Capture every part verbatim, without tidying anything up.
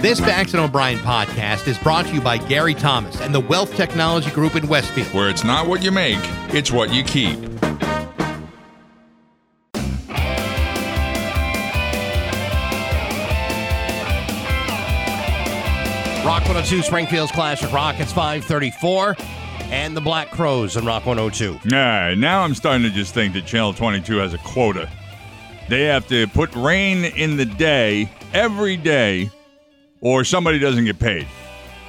This Backson O'Brien podcast is brought to you by Gary Thomas and the Wealth Technology Group in Westfield. Where it's not what you make, it's what you keep. Rock one oh two, Springfield's Classic Rock. It's five thirty-four. And the Black Crows in Rock one oh two. Nah, now I'm starting to just think that Channel twenty-two has a quota. They have to put rain in the day every day or somebody doesn't get paid.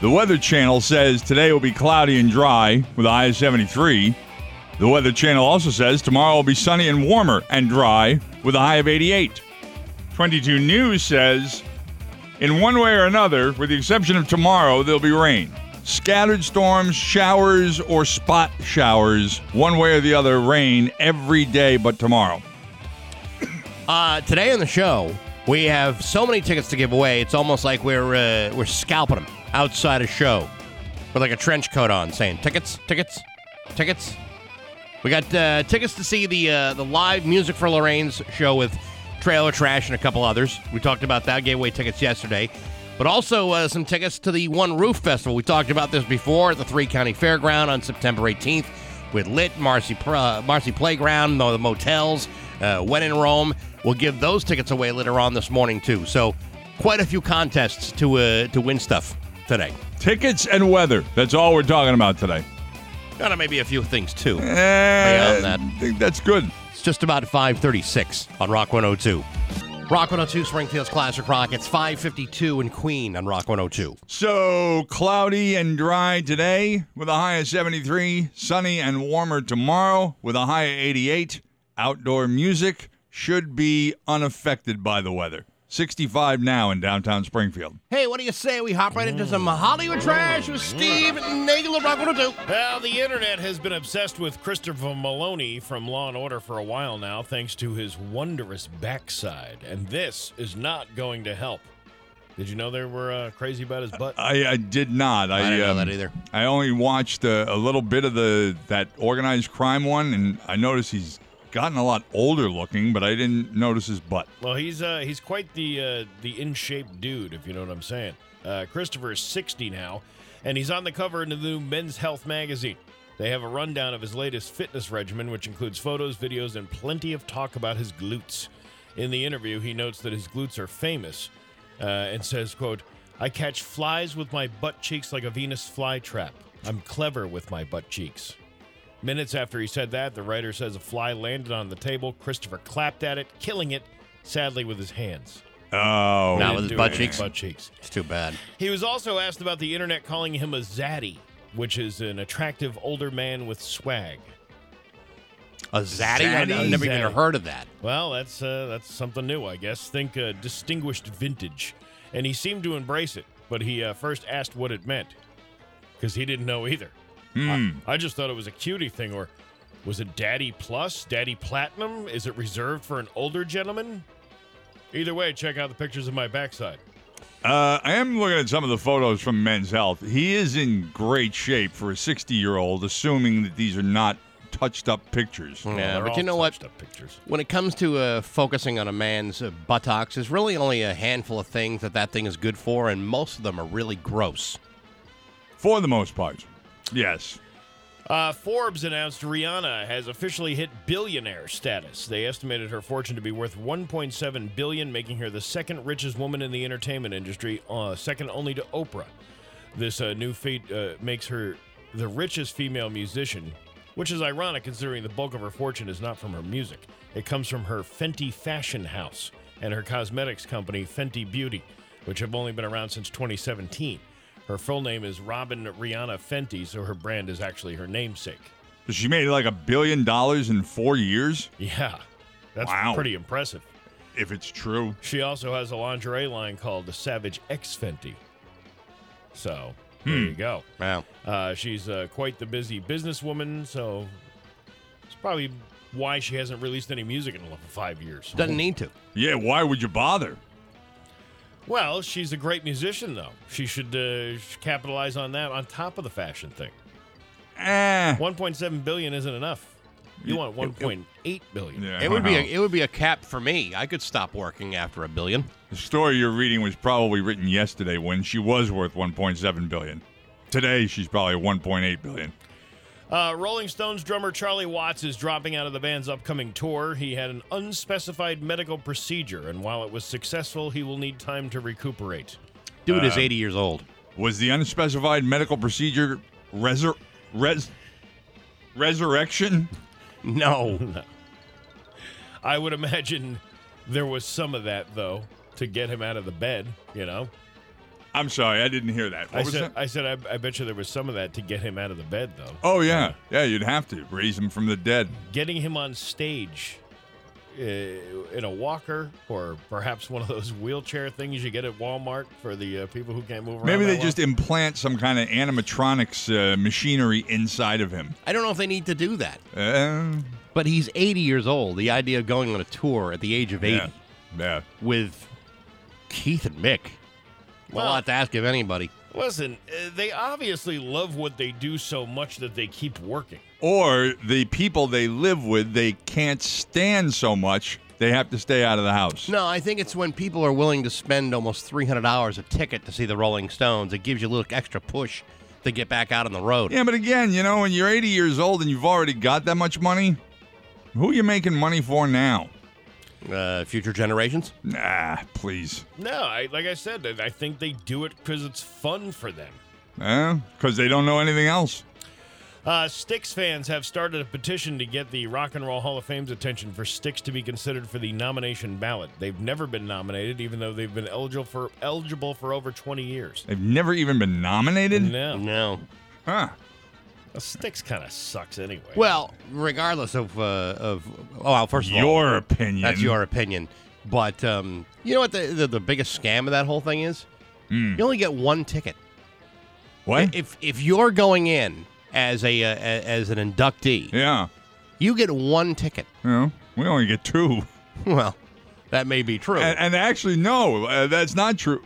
The Weather Channel says today will be cloudy and dry with a high of seventy-three. The Weather Channel also says tomorrow will be sunny and warmer and dry with a high of eighty-eight. twenty-two News says, in one way or another, with the exception of tomorrow, there'll be rain. Scattered storms, showers, or spot showers. One way or the other, rain every day but tomorrow. Uh, today on the show, we have so many tickets to give away. It's almost like we're uh, we're scalping them outside a show with like a trench coat on, saying tickets, tickets, tickets. We got uh, tickets to see the uh, the live Music for Lorraine's show with Trailer Trash and a couple others. We talked about that. Gave away tickets yesterday. But also uh, some tickets to the One Roof Festival. We talked about this before at the Three County Fairground on September eighteenth with Lit, Marcy uh, Marcy Playground, the Motels, uh, When in Rome. We'll give those tickets away later on this morning, too. So quite a few contests to uh, to win stuff today. Tickets and weather. That's all we're talking about today. And maybe a few things, too. Uh, that. I think that's good. It's just about five thirty-six on Rock one oh two. Rock one oh two, Springfield's Classic Rock. It's five fifty-two in Queen on Rock one oh two. So, cloudy and dry today with a high of seventy-three. Sunny and warmer tomorrow with a high of eighty-eight. Outdoor music should be unaffected by the weather. sixty-five now in downtown Springfield. Hey, what do you say we hop right into some Hollywood trash with Steve Nagelabrock, Rock one oh two? Well, the internet has been obsessed with Christopher Maloney from Law and Order for a while now, thanks to his wondrous backside. And this is not going to help. Did you know they were uh, crazy about his butt? I, I did not. I, I didn't um, know that either. I only watched uh, a little bit of the that organized crime one, and I noticed he's gotten a lot older looking, but I didn't notice his butt. Well, he's uh, he's quite the uh, the in-shape dude, if you know what I'm saying. Uh, Christopher is sixty now, and he's on the cover of the new Men's Health magazine. They have a rundown of his latest fitness regimen, which includes photos, videos, and plenty of talk about his glutes. In the interview, he notes that his glutes are famous uh, and says, quote, "I catch flies with my butt cheeks like a Venus flytrap. I'm clever with my butt cheeks." Minutes after he said that, the writer says a fly landed on the table. Christopher clapped at it, killing it, sadly, with his hands. Oh. Not with his butt cheeks? butt cheeks. It's too bad. He was also asked about the internet calling him a zaddy, which is an attractive older man with swag. A zaddy? zaddy? I've never zaddy. even heard of that. Well, that's uh, that's something new, I guess. Think uh, distinguished vintage. And he seemed to embrace it, but he uh, first asked what it meant, because he didn't know either. Mm. I, I just thought it was a cutie thing, or was it Daddy Plus? Daddy Platinum? Is it reserved for an older gentleman? Either way, check out the pictures of my backside. Uh, I am looking at some of the photos from Men's Health. He is in great shape for a sixty-year-old, assuming that these are not touched-up pictures. Yeah, well, but you know what? When it comes to uh, focusing on a man's uh, buttocks, there's really only a handful of things that that thing is good for, and most of them are really gross. For the most part. Yes. Uh, Forbes announced Rihanna has officially hit billionaire status. They estimated her fortune to be worth one point seven billion dollars, making her the second richest woman in the entertainment industry, uh, second only to Oprah. This uh, new feat uh, makes her the richest female musician, which is ironic considering the bulk of her fortune is not from her music. It comes from her Fenty fashion house and her cosmetics company, Fenty Beauty, which have only been around since twenty seventeen. Her full name is Robin Rihanna Fenty, so her brand is actually her namesake. So she made like a billion dollars in four years? Yeah. That's wow. pretty impressive. If it's true. She also has a lingerie line called the Savage X Fenty. So, hmm. there you go. Wow. Uh, she's uh, quite the busy businesswoman, so it's probably why she hasn't released any music in five years. Doesn't need to. Yeah, why would you bother? Well, she's a great musician, though. She should uh, capitalize on that on top of the fashion thing. Eh. one point seven billion dollars isn't enough. You want one point eight billion dollars. Yeah, it would be a, it would be a cap for me. I could stop working after a billion. The story you're reading was probably written yesterday when she was worth one point seven billion dollars. Today she's probably one point eight billion dollars. Uh, Rolling Stones drummer Charlie Watts is dropping out of the band's upcoming tour. He had an unspecified medical procedure, and while it was successful, he will need time to recuperate. Dude uh, is eighty years old. Was the unspecified medical procedure resur- res- resurrection? No. no. I would imagine there was some of that, though, to get him out of the bed, you know? I'm sorry, I didn't hear that. What I, was said, that? I said I said I bet you there was some of that to get him out of the bed, though. Oh, yeah. Uh, yeah, you'd have to raise him from the dead. Getting him on stage uh, in a walker or perhaps one of those wheelchair things you get at Walmart for the uh, people who can't move around. Maybe they just long. implant some kind of animatronics uh, machinery inside of him. I don't know if they need to do that. Uh, but he's eighty years old. The idea of going on a tour at the age of eighty yeah, yeah. with Keith and Mick. Well, I'll have to ask if anybody. Listen, they obviously love what they do so much that they keep working. Or the people they live with, they can't stand so much, they have to stay out of the house. No, I think it's when people are willing to spend almost three hundred dollars a ticket to see the Rolling Stones. It gives you a little extra push to get back out on the road. Yeah, but again, you know, when you're eighty years old and you've already got that much money, who are you making money for now? Uh, future generations? Nah, please. No, I, like I said, I think they do it because it's fun for them. Eh, because they don't know anything else. Uh, Styx fans have started a petition to get the Rock and Roll Hall of Fame's attention for Styx to be considered for the nomination ballot. They've never been nominated, even though they've been eligible for eligible for over twenty years. They've never even been nominated? No. No. Huh. Well, Styx kind of sucks anyway. Well, regardless of, uh, of oh, well, first of your all. Your opinion. That's your opinion. But um, you know what the, the the biggest scam of that whole thing is? Mm. You only get one ticket. What? If if you're going in as a uh, as an inductee, yeah, you get one ticket. Yeah, we only get two. Well, that may be true. And, and actually, no, uh, that's not true.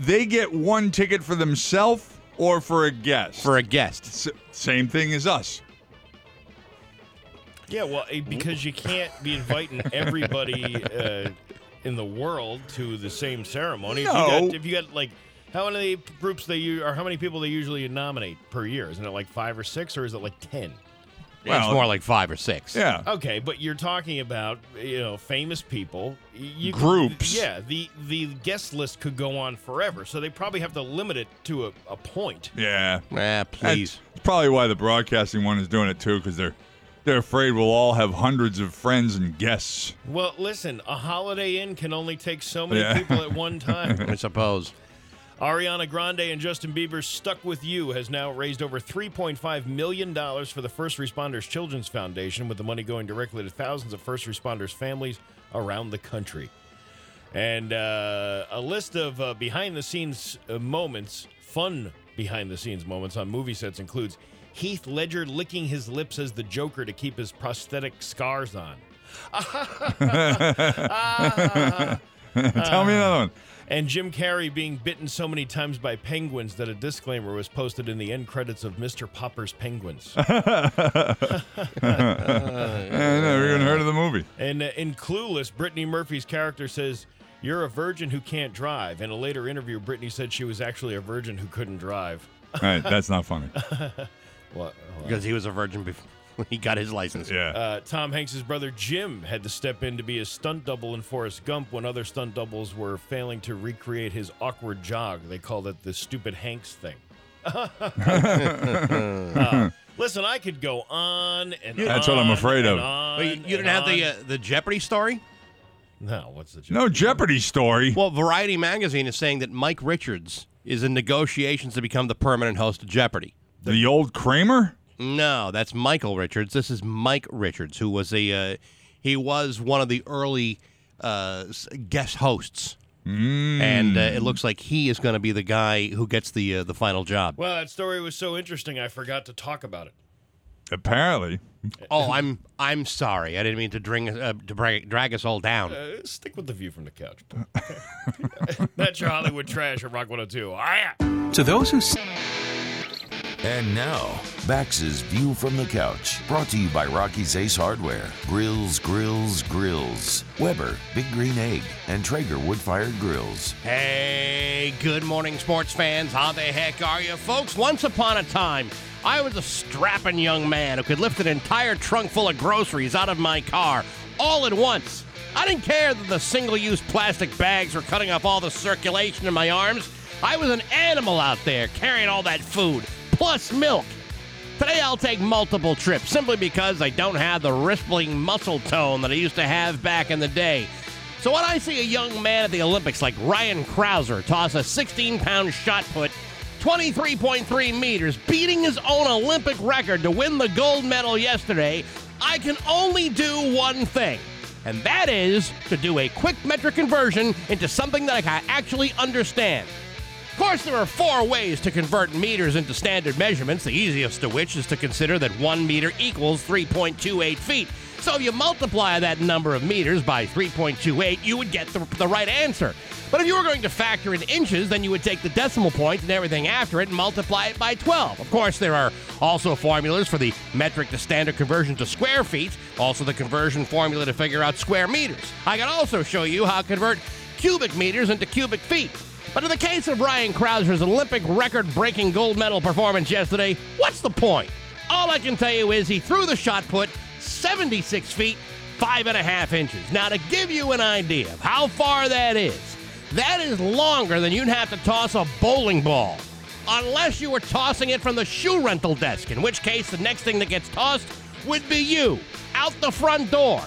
They get one ticket for themselves. Or for a guest. For a guest. S- same thing as us. Yeah, well, because you can't be inviting everybody uh, in the world to the same ceremony. No. If you got, if you got like, how many groups they use, or how many people they usually nominate per year? Isn't it like five or six, or is it like ten? Well, it's more like five or six. Yeah. Okay, but you're talking about, you know, famous people. You Groups. Could, yeah, the, the guest list could go on forever, so they probably have to limit it to a, a point. Yeah. Ah, please. That's probably why the broadcasting one is doing it, too, because they're, they're afraid we'll all have hundreds of friends and guests. Well, listen, a Holiday Inn can only take so many yeah. people at one time. I suppose. Ariana Grande and Justin Bieber's Stuck With You has now raised over three point five million dollars for the First Responders Children's Foundation, with the money going directly to thousands of first responders' families around the country. And uh, a list of uh, behind-the-scenes uh, moments, fun behind-the-scenes moments on movie sets includes Heath Ledger licking his lips as the Joker to keep his prosthetic scars on. Tell me another one. And Jim Carrey being bitten so many times by penguins that a disclaimer was posted in the end credits of Mister Popper's Penguins. uh, I never even heard of the movie. And uh, in Clueless, Brittany Murphy's character says, "You're a virgin who can't drive." In a later interview, Brittany said she was actually a virgin who couldn't drive. All right, that's not funny. What? Because he was a virgin before he got his license. Yeah. Uh, Tom Hanks' brother Jim had to step in to be a stunt double in Forrest Gump when other stunt doubles were failing to recreate his awkward jog. They called it the stupid Hanks thing. uh, listen, I could go on and yeah, on. That's what I'm afraid of. Wait, you didn't have on. the uh, the Jeopardy story? No, what's the Jeopardy No Jeopardy story. Well, Variety magazine is saying that Mike Richards is in negotiations to become the permanent host of Jeopardy. The, the old Kramer? No, that's Michael Richards. This is Mike Richards, who was a uh, he was one of the early uh, guest hosts, mm. and uh, it looks like he is going to be the guy who gets the uh, the final job. Well, that story was so interesting, I forgot to talk about it. Apparently. Oh, I'm I'm sorry. I didn't mean to drag uh, to drag, drag us all down. Uh, stick with the view from the couch. That's your Hollywood trash at Rock one oh two. All right. To those who. And now, Bax's View from the Couch, brought to you by Rocky's Ace Hardware. Grills, grills, grills. Weber, Big Green Egg, and Traeger wood-fired grills. Hey, good morning, sports fans. How the heck are you, folks? Once upon a time, I was a strapping young man who could lift an entire trunk full of groceries out of my car all at once. I didn't care that the single-use plastic bags were cutting off all the circulation in my arms. I was an animal out there carrying all that food. Plus milk. Today I'll take multiple trips simply because I don't have the rippling muscle tone that I used to have back in the day. So when I see a young man at the Olympics like Ryan Crouser toss a sixteen-pound shot put, twenty-three point three meters, beating his own Olympic record to win the gold medal yesterday, I can only do one thing, and that is to do a quick metric conversion into something that I can actually understand. Of course, there are four ways to convert meters into standard measurements, the easiest of which is to consider that one meter equals three point two eight feet. So if you multiply that number of meters by three point two eight, you would get the, the right answer. But if you were going to factor in inches, then you would take the decimal point and everything after it and multiply it by twelve. Of course, there are also formulas for the metric to standard conversion to square feet, also the conversion formula to figure out square meters. I can also show you how to convert cubic meters into cubic feet. But in the case of Ryan Crouser's Olympic record-breaking gold medal performance yesterday, what's the point? All I can tell you is he threw the shot put seventy-six feet, five and a half inches. Now, to give you an idea of how far that is, that is longer than you'd have to toss a bowling ball. Unless you were tossing it from the shoe rental desk, in which case the next thing that gets tossed would be you, out the front door.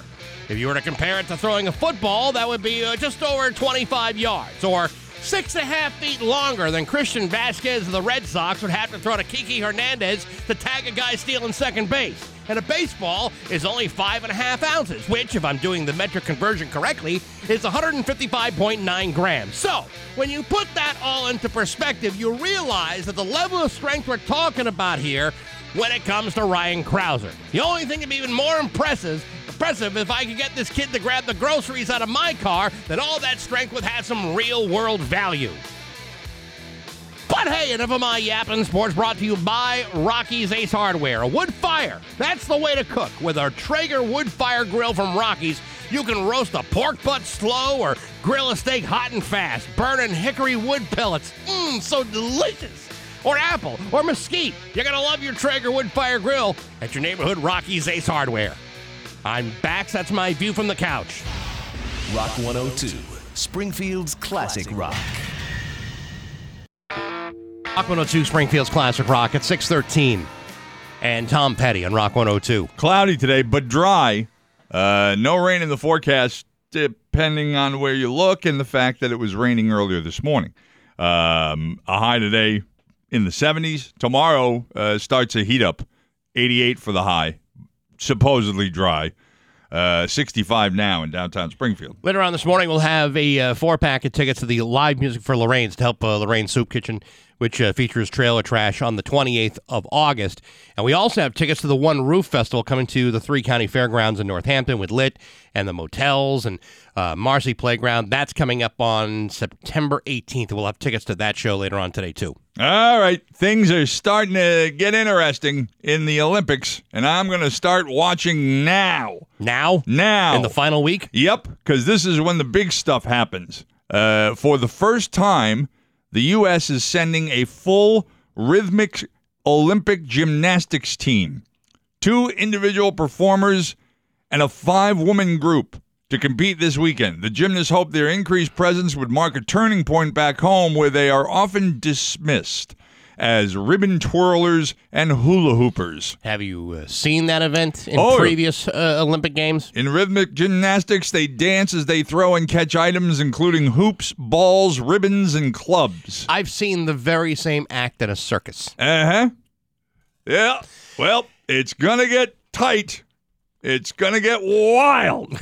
If you were to compare it to throwing a football, that would be uh, just over twenty-five yards, or Six and a half feet longer than Christian Vasquez of the Red Sox would have to throw to Kiki Hernandez to tag a guy stealing second base. And a baseball is only five and a half ounces, which, if I'm doing the metric conversion correctly, is one hundred fifty-five point nine grams. So, when you put that all into perspective, you realize that the level of strength we're talking about here when it comes to Ryan Crouser. The only thing that'd be even more impressive Impressive if I could get this kid to grab the groceries out of my car, then all that strength would have some real-world value. But hey, enough of my yapping. Sports brought to you by Rocky's Ace Hardware. A wood fire, that's the way to cook. With our Traeger wood fire grill from Rocky's, you can roast a pork butt slow or grill a steak hot and fast, burning hickory wood pellets. Mmm, so delicious. Or apple, or mesquite. You're going to love your Traeger wood fire grill at your neighborhood Rocky's Ace Hardware. I'm Bax, that's my view from the couch. Rock one oh two, Springfield's classic rock. Rock one oh two, Springfield's classic rock at six thirteen. And Tom Petty on Rock one oh two. Cloudy today, but dry. Uh, no rain in the forecast, depending on where you look and the fact that it was raining earlier this morning. Um, a high today in the seventies. Tomorrow uh, starts a heat up, eighty-eight for the high. Supposedly dry, uh, sixty-five now in downtown Springfield. Later on this morning, we'll have a uh, four-pack of tickets to the live music for Lorraine's to help uh, Lorraine's Soup Kitchen, which uh, features Trailer Trash on the twenty-eighth of August. And we also have tickets to the One Roof Festival coming to the Three County Fairgrounds in Northampton with Lit and the Motels and uh, Marcy Playground. That's coming up on September eighteenth. We'll have tickets to that show later on today, too. All right. Things are starting to get interesting in the Olympics, and I'm going to start watching now. Now? Now. In the final week? Yep, because this is when the big stuff happens. Uh, for the first time, the U S is sending a full rhythmic Olympic gymnastics team, two individual performers, and a five-woman group to compete this weekend. The gymnasts hope their increased presence would mark a turning point back home where they are often dismissed as ribbon twirlers and hula hoopers. Have you uh, seen that event in oh, previous uh, Olympic Games? In rhythmic gymnastics, they dance as they throw and catch items, including hoops, balls, ribbons, and clubs. I've seen the very same act at a circus. Uh-huh. Yeah. Well, it's going to get tight. It's going to get wild.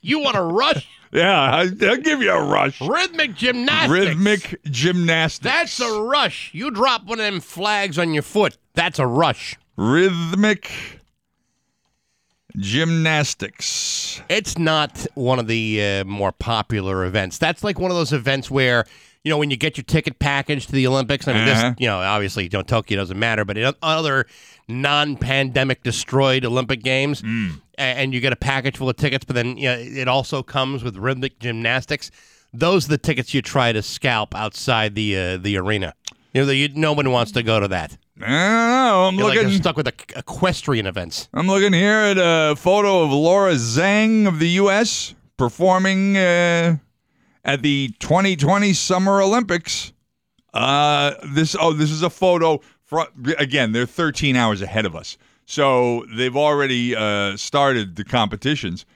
You want to rush? Yeah, I'll give you a rush. Rhythmic gymnastics. Rhythmic gymnastics. That's a rush. You drop one of them flags on your foot. That's a rush. Rhythmic gymnastics. It's not one of the uh, more popular events. That's like one of those events where, you know, when you get your ticket package to the Olympics, I mean, uh-huh. this, you know, obviously, you know, Tokyo doesn't matter, but in other non-pandemic destroyed Olympic games, mm. and you get a package full of tickets, but then, you know, it also comes with rhythmic gymnastics. Those are the tickets you try to scalp outside the uh, the arena. You know, you, no one wants to go to that. I don't know. I'm You're looking like stuck with the equestrian events. I'm looking here at a photo of Laura Zhang of the U S performing uh, at the twenty twenty Summer Olympics. Uh, this oh, this is a photo. For, again, they're thirteen hours ahead of us, so they've already uh, started the competitions.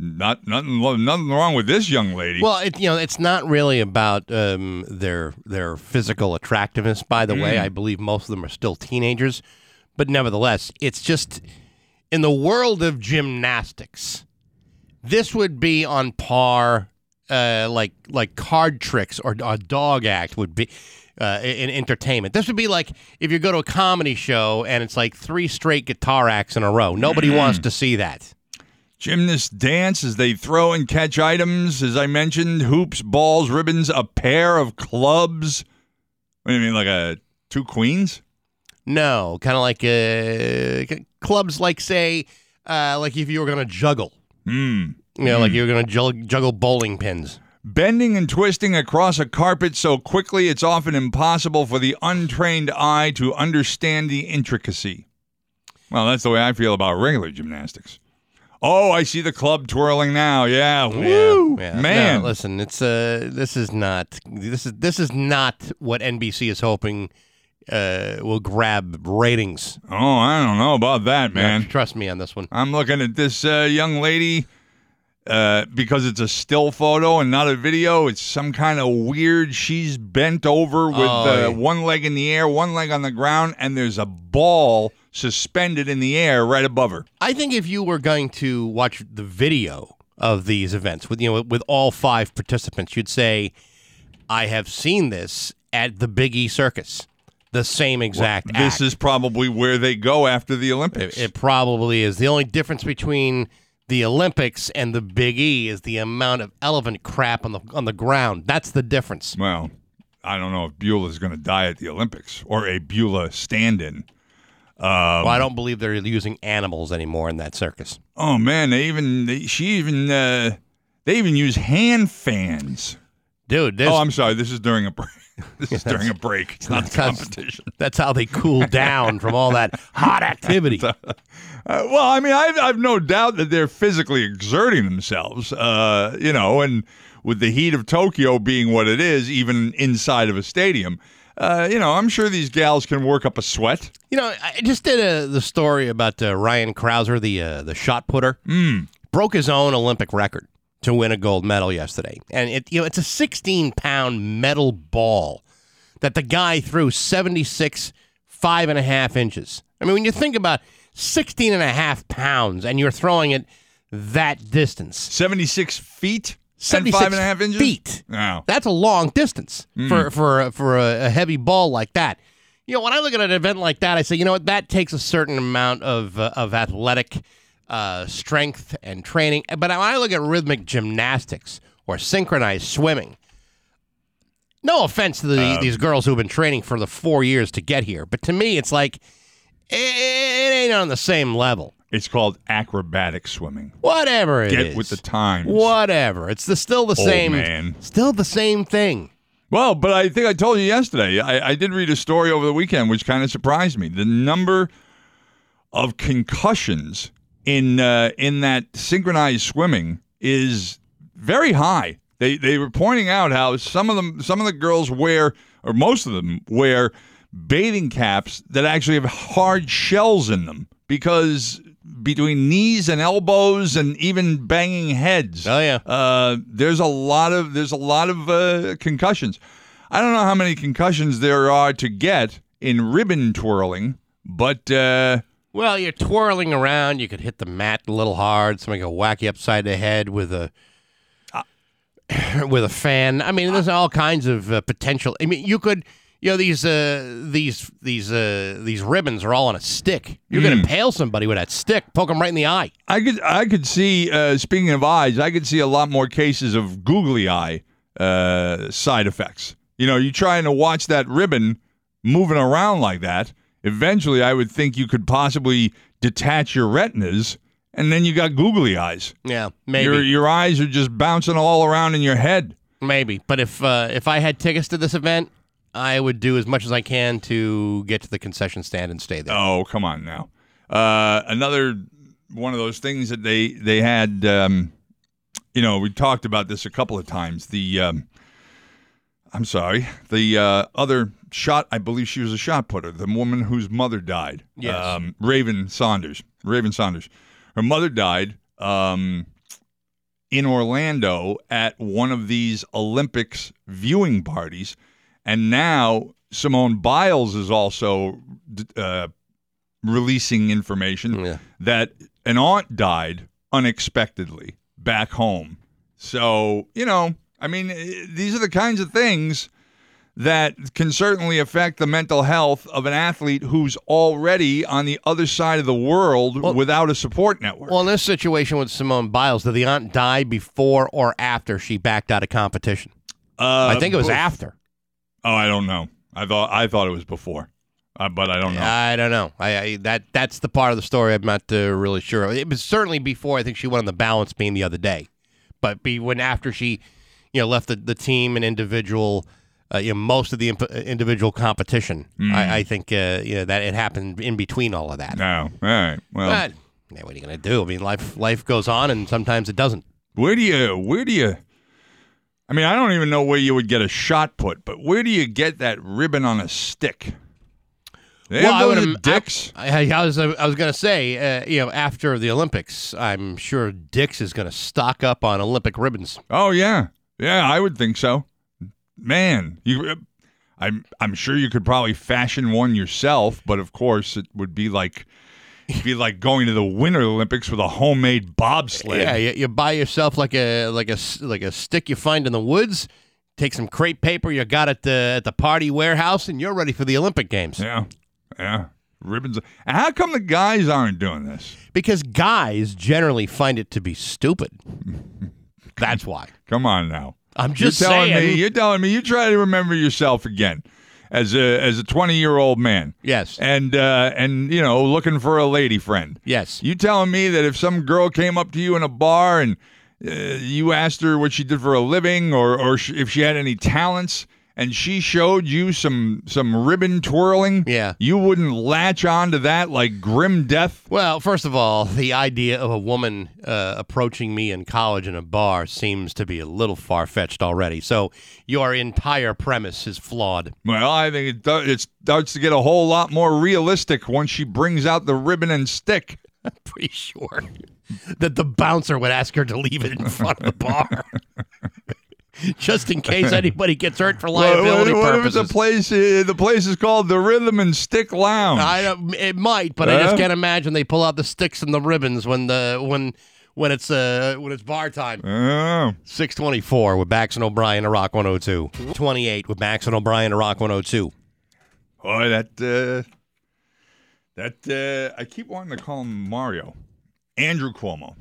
Not nothing, nothing wrong with this young lady. Well, it, you know, it's not really about um, their their physical attractiveness. By the mm. way, I believe most of them are still teenagers, but nevertheless, it's just in the world of gymnastics, this would be on par, uh, like like card tricks or a dog act would be uh, in entertainment. This would be like if you go to a comedy show and it's like three straight guitar acts in a row. Nobody mm. wants to see that. Gymnasts dance as they throw and catch items, as I mentioned, hoops, balls, ribbons, a pair of clubs. What do you mean, like a two queens? No, kind of like uh, clubs like, say, uh, like if you were going to juggle. Mm. You know, mm. like you were going to juggle, juggle bowling pins. Bending and twisting across a carpet so quickly it's often impossible for the untrained eye to understand the intricacy. Well, that's the way I feel about regular gymnastics. Oh, I see the club twirling now. Yeah, woo, yeah, yeah. man. No, listen, it's uh, this is not this is this is not what N B C is hoping uh, will grab ratings. Oh, I don't know about that, man. Yeah, trust me on this one. I'm looking at this uh, young lady uh, because it's a still photo and not a video. It's some kind of weird. She's bent over with oh, uh, yeah. one leg in the air, one leg on the ground, and there's a ball suspended in the air right above her. I think if you were going to watch the video of these events with, you know, with all five participants, you'd say, I have seen this at the Big E Circus. The same exact well, this act. This is probably where they go after the Olympics. It, it probably is. The only difference between the Olympics and the Big E is the amount of elephant crap on the on the ground. That's the difference. Well, I don't know if Beulah's going to die at the Olympics or a Beulah stand-in. Um, well, I don't believe they're using animals anymore in that circus. Oh man, they even they, she even uh, they even use hand fans, dude. Oh, I'm sorry. This is during a break. This is during a break. It's not a competition. That's how they cool down from all that hot activity. uh, well, I mean, I've, I've no doubt that they're physically exerting themselves. Uh, you know, and with the heat of Tokyo being what it is, even inside of a stadium. Uh, you know, I'm sure these gals can work up a sweat. You know, I just did a, the story about uh, Ryan Crouser, the uh, the shot putter. Mm. Broke his own Olympic record to win a gold medal yesterday. And, it you know, it's a sixteen-pound metal ball that the guy threw seventy-six, five and a half inches. I mean, when you think about sixteen and a half pounds and you're throwing it that distance. seventy-six feet? seventy-six and five and a half inches? Feet. Wow. That's a long distance mm. for for, for a, a heavy ball like that. You know, when I look at an event like that, I say, you know what, that takes a certain amount of uh, of athletic uh, strength and training. But when I look at rhythmic gymnastics or synchronized swimming, no offense to the, uh, these girls who have been training for the four years to get here, but to me, it's like, it, it ain't on the same level. It's called acrobatic swimming. Whatever it Get is. Get with the times. Whatever. It's the, still the Old same. Man. Still the same thing. Well, but I think I told you yesterday, I, I did read a story over the weekend, which kind of surprised me. The number of concussions in uh, in that synchronized swimming is very high. They they were pointing out how some of them, some of the girls wear, or most of them wear, bathing caps that actually have hard shells in them because between knees and elbows and even banging heads. Oh yeah. Uh, there's a lot of there's a lot of uh, concussions. I don't know how many concussions there are to get in ribbon twirling, but uh, well, you're twirling around. You could hit the mat a little hard. Somebody could whack you upside the head with a uh, with a fan. I mean, there's all kinds of uh, potential. I mean, you could. You know, these uh, these these uh, these ribbons are all on a stick. You're mm. going to impale somebody with that stick, poke them right in the eye. I could I could see, uh, speaking of eyes, I could see a lot more cases of googly eye uh, side effects. You know, you're trying to watch that ribbon moving around like that. Eventually, I would think you could possibly detach your retinas, and then you got googly eyes. Yeah, maybe. Your, your eyes are just bouncing all around in your head. Maybe. But if uh, if I had tickets to this event, I would do as much as I can to get to the concession stand and stay there. Oh, come on now. Uh, another one of those things that they, they had, um, you know, we talked about this a couple of times. The, um, I'm sorry, the uh, other shot, I believe she was a shot putter, the woman whose mother died. Yes. Um, Raven Saunders. Raven Saunders. Her mother died um, in Orlando at one of these Olympics viewing parties. And now Simone Biles is also uh, releasing information yeah. that an aunt died unexpectedly back home. So, you know, I mean, these are the kinds of things that can certainly affect the mental health of an athlete who's already on the other side of the world well, without a support network. Well, in this situation with Simone Biles, did the aunt die before or after she backed out of competition? Uh, I think it was both. After. Oh, I don't know. I thought I thought it was before, uh, but I don't know. I don't know. I, I that that's the part of the story I'm not uh, really sure. It was certainly before. I think she went on the balance beam the other day, but be when after she, you know, left the, the team and individual, uh, you know, most of the imp- individual competition. Mm. I, I think uh, you know that it happened in between all of that. No, oh, all right. Well, but, yeah, what are you gonna do? I mean, life life goes on, and sometimes it doesn't. Where do you? Where do you? I mean, I don't even know where you would get a shot put, but where do you get that ribbon on a stick? They well, have those I would, dicks. I, I was, I was going to say, uh, you know, after the Olympics, I'm sure Dick's is going to stock up on Olympic ribbons. Oh yeah, yeah, I would think so. Man, you, I'm, I'm sure you could probably fashion one yourself, but of course, it would be like. It'd be like going to the Winter Olympics with a homemade bobsled. Yeah, you, you buy yourself like a like a like a stick you find in the woods. Take some crepe paper you got at the at the party warehouse, and you're ready for the Olympic Games. Yeah, yeah, ribbons. And how come the guys aren't doing this? Because guys generally find it to be stupid. That's why. Come on now. I'm just you're telling saying. Me, you're telling me you try to remember yourself again. As a as a twenty-year-old man. Yes. And, uh, and you know, looking for a lady friend. Yes. You telling me that if some girl came up to you in a bar and uh, you asked her what she did for a living or, or sh- if she had any talents and she showed you some some ribbon twirling, yeah. you wouldn't latch on to that like grim death? Well, first of all, the idea of a woman uh, approaching me in college in a bar seems to be a little far-fetched already, so your entire premise is flawed. Well, I think it, do- it starts to get a whole lot more realistic once she brings out the ribbon and stick. I'm pretty sure that the bouncer would ask her to leave it in front of the bar. Just in case anybody gets hurt for liability what, what, what purposes. What if the place, uh, the place is called the Rhythm and Stick Lounge? I don't, it might, but uh? I just can't imagine they pull out the sticks and the ribbons when the when when it's uh, when it's bar time. Uh. six twenty-four with Backson O'Brien to Rock one oh two. twenty-eight with Backson O'Brien to Rock one oh two. Boy, that uh, that uh, I keep wanting to call him Mario, Andrew Cuomo.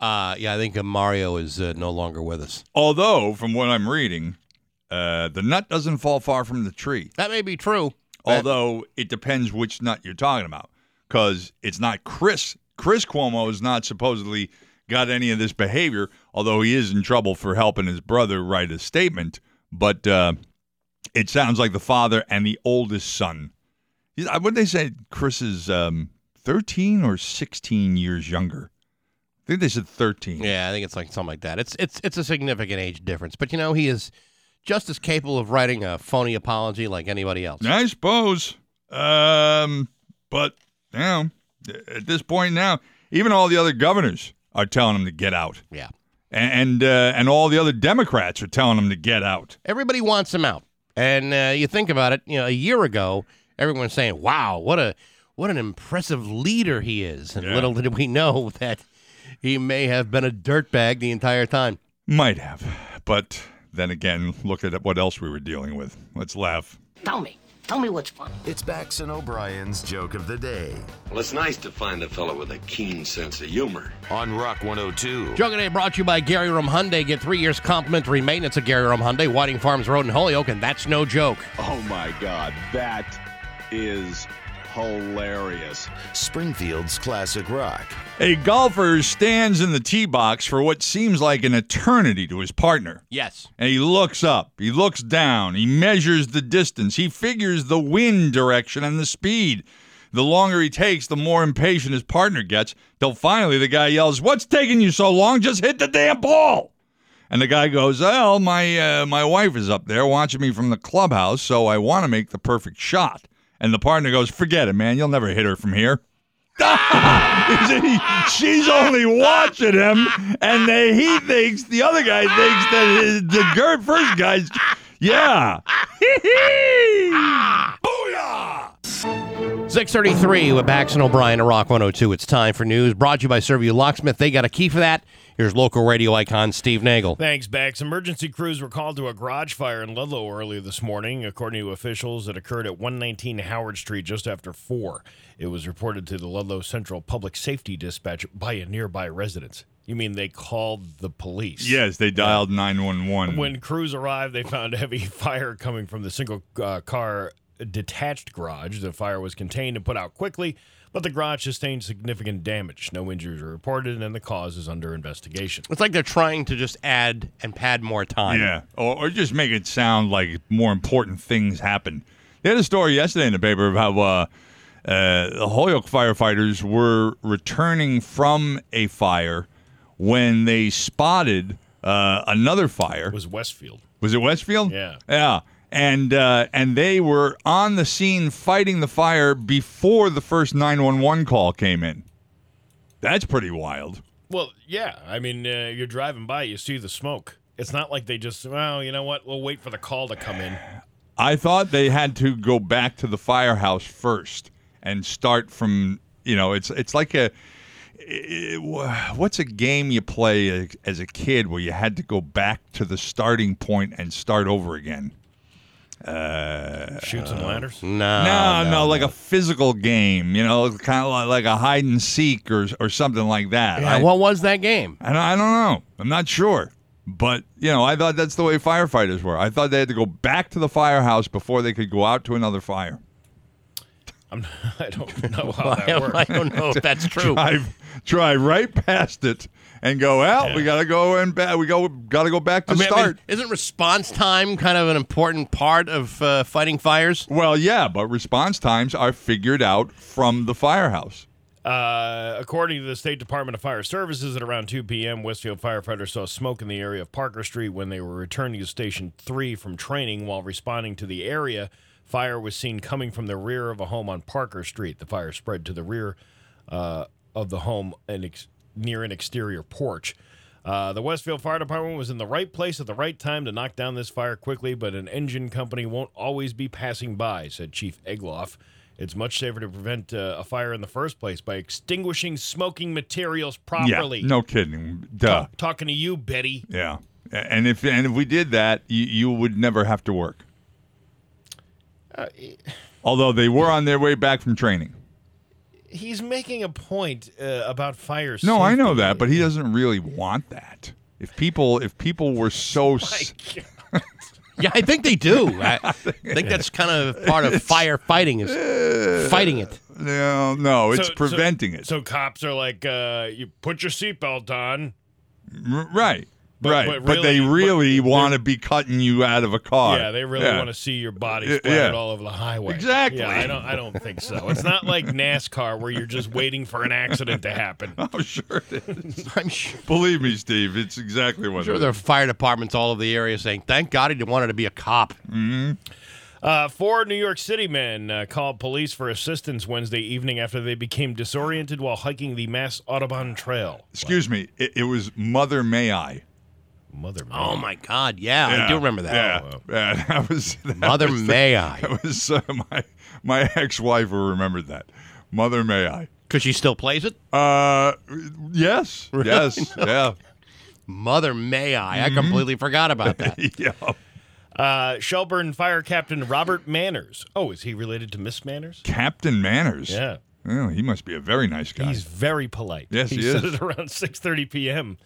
Uh, yeah, I think uh, Mario is uh, no longer with us. Although, from what I'm reading, uh, the nut doesn't fall far from the tree. That may be true. Although, but... it depends which nut you're talking about. Because it's not Chris. Chris Cuomo has not supposedly got any of this behavior, although he is in trouble for helping his brother write a statement. But uh, it sounds like the father and the oldest son. Wouldn't they say Chris is um, thirteen or sixteen years younger? I think they said thirteen. Yeah, I think it's like something like that. It's it's it's a significant age difference. But, you know, he is just as capable of writing a phony apology like anybody else. I suppose. Um, but, you know, at this point now, even all the other governors are telling him to get out. Yeah. And, and, uh, and all the other Democrats are telling him to get out. Everybody wants him out. And uh, you think about it, you know, a year ago, everyone was saying, wow, what a what an impressive leader he is. And yeah. little did we know that... He may have been a dirtbag the entire time. Might have. But then again, look at what else we were dealing with. Let's laugh. Tell me, Tell me what's funny. It's Backson O'Brien's joke of the day. Well, it's nice to find a fellow with a keen sense of humor. On Rock one oh two. Joke of the day brought to you by Gary Rome Hyundai. Get three years complimentary maintenance at Gary Rome Hyundai, Whiting Farms Road in Holyoke, and that's no joke. Oh, my God. That is hilarious. Springfield's classic rock. A golfer stands in the tee box for what seems like an eternity to his partner. Yes. And he looks up, he looks down, he measures the distance, he figures the wind direction and the speed. The longer he takes, the more impatient his partner gets, till finally the guy yells, "What's taking you so long? Just hit the damn ball!" And the guy goes, "Well, my, uh, my wife is up there watching me from the clubhouse, so I want to make the perfect shot." And the partner goes, "Forget it, man. You'll never hit her from here." She's only watching him, and they, he thinks, the other guy thinks that his, the girl, first guy's, yeah. Booyah! six thirty-three with Backson O'Brien at Rock one oh two. It's time for news. Brought to you by Serview Locksmith. They got a key for that. Here's local radio icon Steve Nagel. Thanks, Bax. Emergency crews were called to a garage fire in Ludlow earlier this morning. According to officials, it occurred at one nineteen Howard Street just after four. It was reported to the Ludlow Central Public Safety Dispatch by a nearby resident. You mean they called the police? Yes, they dialed nine one one. When crews arrived, they found heavy fire coming from the single-car uh, detached garage. The fire was contained and put out quickly, but the garage sustained significant damage. No injuries are reported, and the cause is under investigation. It's like they're trying to just add and pad more time. Yeah, or, or just make it sound like more important things happen. They had a story yesterday in the paper about how uh, uh, the Holyoke firefighters were returning from a fire when they spotted uh, another fire. It was Westfield. Was it Westfield? Yeah. Yeah. And uh, and they were on the scene fighting the fire before the first nine one one call came in. That's pretty wild. Well, yeah. I mean, uh, you're driving by, you see the smoke. It's not like they just, well, you know what? We'll wait for the call to come in. I thought they had to go back to the firehouse first and start from, you know, it's it's like a, it, what's a game you play as a kid where you had to go back to the starting point and start over again? Uh, Shoots and ladders? No, no, no, no, like a physical game, you know, kind of like, like a hide and seek or or something like that. Yeah, I, what was that game? I don't, I don't know. I'm not sure. But, you know, I thought that's the way firefighters were. I thought they had to go back to the firehouse before they could go out to another fire. I'm, I don't know how that works. I don't know if that's true. Drive, drive right past it and go out. Yeah. We gotta go and ba- we go gotta go back to I mean, start. I mean, isn't response time kind of an important part of uh, fighting fires? Well, yeah, but response times are figured out from the firehouse. Uh, according to the State Department of Fire Services, at around two p.m., Westfield firefighters saw smoke in the area of Parker Street when they were returning to Station Three from training. While responding to the area, fire was seen coming from the rear of a home on Parker Street. The fire spread to the rear uh, of the home and ex- near an exterior porch. Uh, the Westfield Fire Department was in the right place at the right time to knock down this fire quickly, but an engine company won't always be passing by, said Chief Egloff. It's much safer to prevent uh, a fire in the first place by extinguishing smoking materials properly. Yeah, no kidding. Duh. T- talking to you, Betty. Yeah, and if and if we did that, you, you would never have to work. Uh, Although they were on their way back from training. He's making a point uh, about fire safety. No, I know that, but he doesn't really want that. If people if people were so... Oh s- yeah, I think they do. I, I think that's kind of part of firefighting is uh, fighting it. No, no, it's so, preventing so, it. So cops are like, uh, you put your seatbelt on. R- right. But, right, but, really, but they really but want to be cutting you out of a car. Yeah, they really yeah. want to see your body splattered yeah. all over the highway. Exactly. Yeah, I don't. I don't think so. It's not like NASCAR where you're just waiting for an accident to happen. Oh, sure it is. I'm sure. Believe me, Steve, it's exactly what. I'm sure, it there is. Are fire departments all over the area saying, "Thank God he didn't want to be a cop." Mm-hmm. Uh, four New York City men uh, called police for assistance Wednesday evening after they became disoriented while hiking the Mass Audubon Trail. Excuse wow. me, it, it was Mother May I. Mother May. Oh, my God. Yeah, yeah, I do remember that. Yeah, oh, wow. yeah that was... That Mother was the, May I. That was, uh, my my ex-wife who remembered that. Mother May I. Because she still plays it? Uh, Yes. Really? Yes. No. Yeah. Mother May I. Mm-hmm. I completely forgot about that. Yeah. Uh, Shelburne Fire Captain Robert Manners. Oh, is he related to Miss Manners? Captain Manners. Yeah. Well, he must be a very nice guy. He's very polite. Yes, he, he is. He said it around six thirty p.m.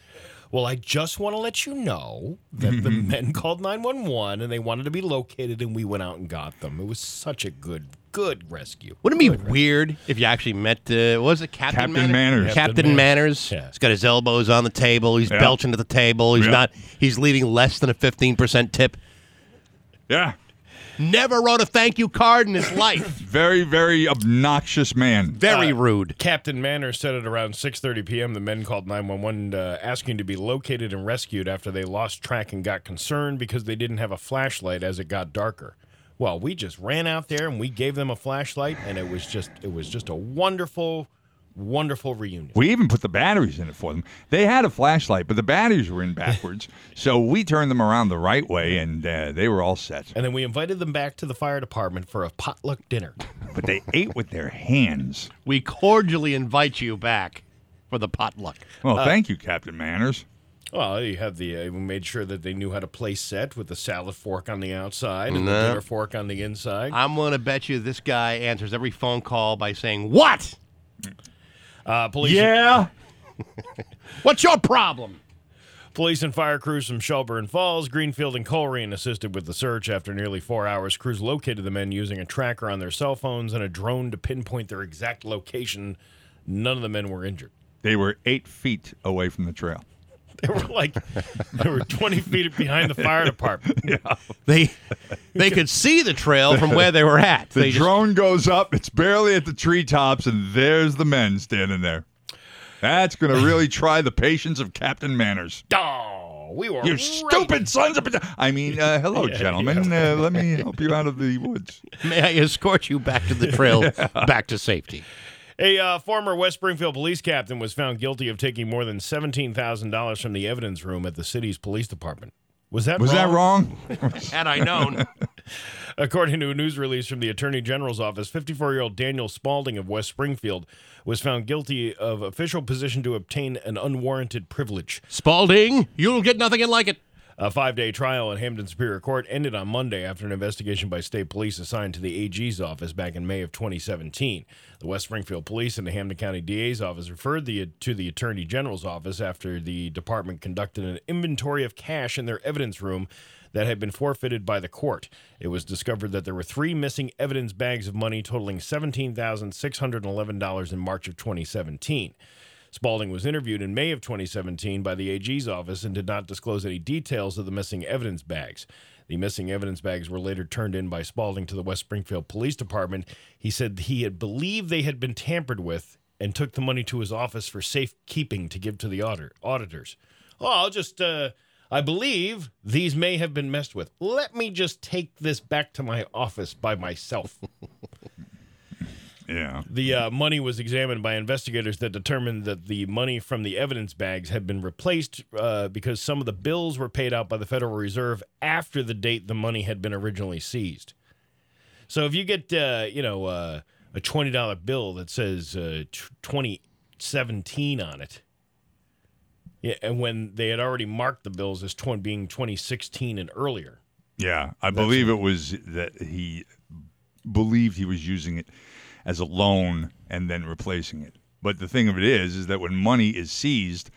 Well, I just want to let you know that the men called nine one one and they wanted to be located, and we went out and got them. It was such a good, good rescue. Wouldn't it be good weird rescue. if you actually met, uh, what was it, Captain, Captain Manners? Manners? Captain, Captain Manners. Manners. Yeah. He's got his elbows on the table. He's yeah. belching at the table. He's yeah. not. He's leaving less than a fifteen percent tip. Yeah. Never wrote a thank you card in his life. Very, very obnoxious man. Very uh, rude. Captain Manners said at around six thirty p.m. the men called nine one one uh, asking to be located and rescued after they lost track and got concerned because they didn't have a flashlight as it got darker. Well, we just ran out there and we gave them a flashlight, and it was just it was just a wonderful, wonderful reunion. We even put the batteries in it for them. They had a flashlight, but the batteries were in backwards, so we turned them around the right way, and uh, they were all set. And then we invited them back to the fire department for a potluck dinner. But they ate with their hands. We cordially invite you back for the potluck. Well, uh, thank you, Captain Manners. Well, you have the uh, we made sure that they knew how to play set with the salad fork on the outside and no. the dinner fork on the inside. I'm going to bet you this guy answers every phone call by saying, "What?" Uh, police yeah. And- What's your problem? Police and fire crews from Shelburne Falls, Greenfield, and Colerain assisted with the search. After nearly four hours, crews located the men using a tracker on their cell phones and a drone to pinpoint their exact location. None of the men were injured. They were eight feet away from the trail. They were like, they were twenty feet behind the fire department. Yeah. They they could see the trail from where they were at. The they drone just... goes up, it's barely at the treetops, and there's the men standing there. That's going to really try the patience of Captain Manners. Oh, we were You right. stupid sons of... I mean, uh, hello, yeah, gentlemen. Yeah. Uh, let me help you out of the woods. May I escort you back to the trail, yeah. back to safety? A uh, former West Springfield police captain was found guilty of taking more than seventeen thousand dollars from the evidence room at the city's police department. Was that was wrong? Was that wrong? Had I known. According to a news release from the Attorney General's office, fifty-four-year-old Daniel Spaulding of West Springfield was found guilty of official position to obtain an unwarranted privilege. Spaulding, you'll get nothing like it. A five-day trial at Hampton Superior Court ended on Monday after an investigation by state police assigned to the A G's office back in May of twenty seventeen. The West Springfield Police and the Hampton County D A's office referred the, to the Attorney General's office after the department conducted an inventory of cash in their evidence room that had been forfeited by the court. It was discovered that there were three missing evidence bags of money totaling seventeen thousand six hundred eleven dollars in March of twenty seventeen. Spaulding was interviewed in May of twenty seventeen by the A G's office and did not disclose any details of the missing evidence bags. The missing evidence bags were later turned in by Spaulding to the West Springfield Police Department. He said he had believed they had been tampered with and took the money to his office for safekeeping to give to the auditor, auditors. Oh, I'll just, uh, I believe these may have been messed with. Let me just take this back to my office by myself. Yeah. The uh, money was examined by investigators that determined that the money from the evidence bags had been replaced uh, because some of the bills were paid out by the Federal Reserve after the date the money had been originally seized. So if you get, uh, you know, uh, a twenty dollar bill that says uh, twenty seventeen on it, yeah, and when they had already marked the bills as tw- being twenty sixteen and earlier. Yeah, I believe it was that he believed he was using it as a loan and then replacing it. But the thing of it is, is that when money is seized,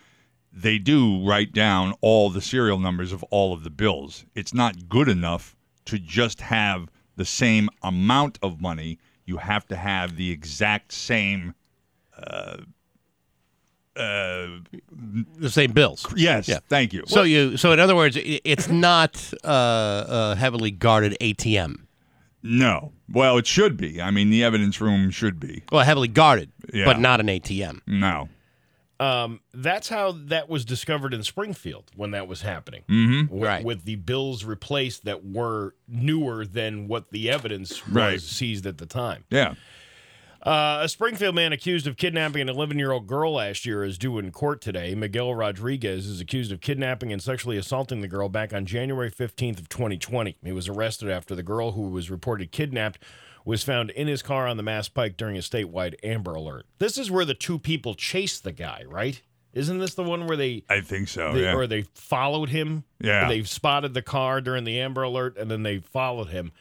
they do write down all the serial numbers of all of the bills. It's not good enough to just have the same amount of money. You have to have the exact same... Uh, uh, the same bills. Yes, yeah. Thank you. So, well, you, so in other words, it's not uh, a heavily guarded A T M. No. Well, it should be. I mean, the evidence room should be. Well, heavily guarded, yeah. but not an A T M. No. Um, that's how that was discovered in Springfield when that was happening. Mm-hmm. W- right. With the bills replaced that were newer than what the evidence right. was seized at the time. Yeah. Uh, a Springfield man accused of kidnapping an eleven-year-old girl last year is due in court today. Miguel Rodriguez is accused of kidnapping and sexually assaulting the girl back on January fifteenth of twenty twenty. He was arrested after the girl, who was reported kidnapped, was found in his car on the Mass Pike during a statewide Amber Alert. This is where the two people chased the guy, right? Isn't this the one where they... I think so, they, yeah. Or they followed him. Yeah. They spotted the car during the Amber Alert, and then they followed him.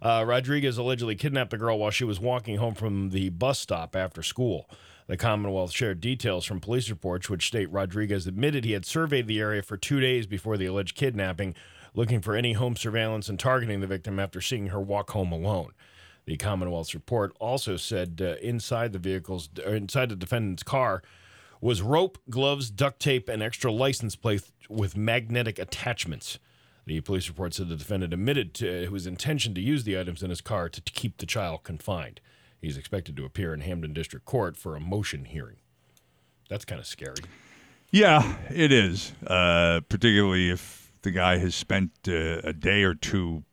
Uh, Rodriguez allegedly kidnapped the girl while she was walking home from the bus stop after school. The Commonwealth shared details from police reports, which state Rodriguez admitted he had surveyed the area for two days before the alleged kidnapping, looking for any home surveillance and targeting the victim after seeing her walk home alone. The Commonwealth's report also said uh, inside the vehicle's, or inside the defendant's car was rope, gloves, duct tape, and extra license plate with magnetic attachments. The police report said the defendant admitted to his intention to use the items in his car to, to keep the child confined. He's expected to appear in Hamden District Court for a motion hearing. That's kind of scary. Yeah, it is, uh, particularly if the guy has spent uh, a day or two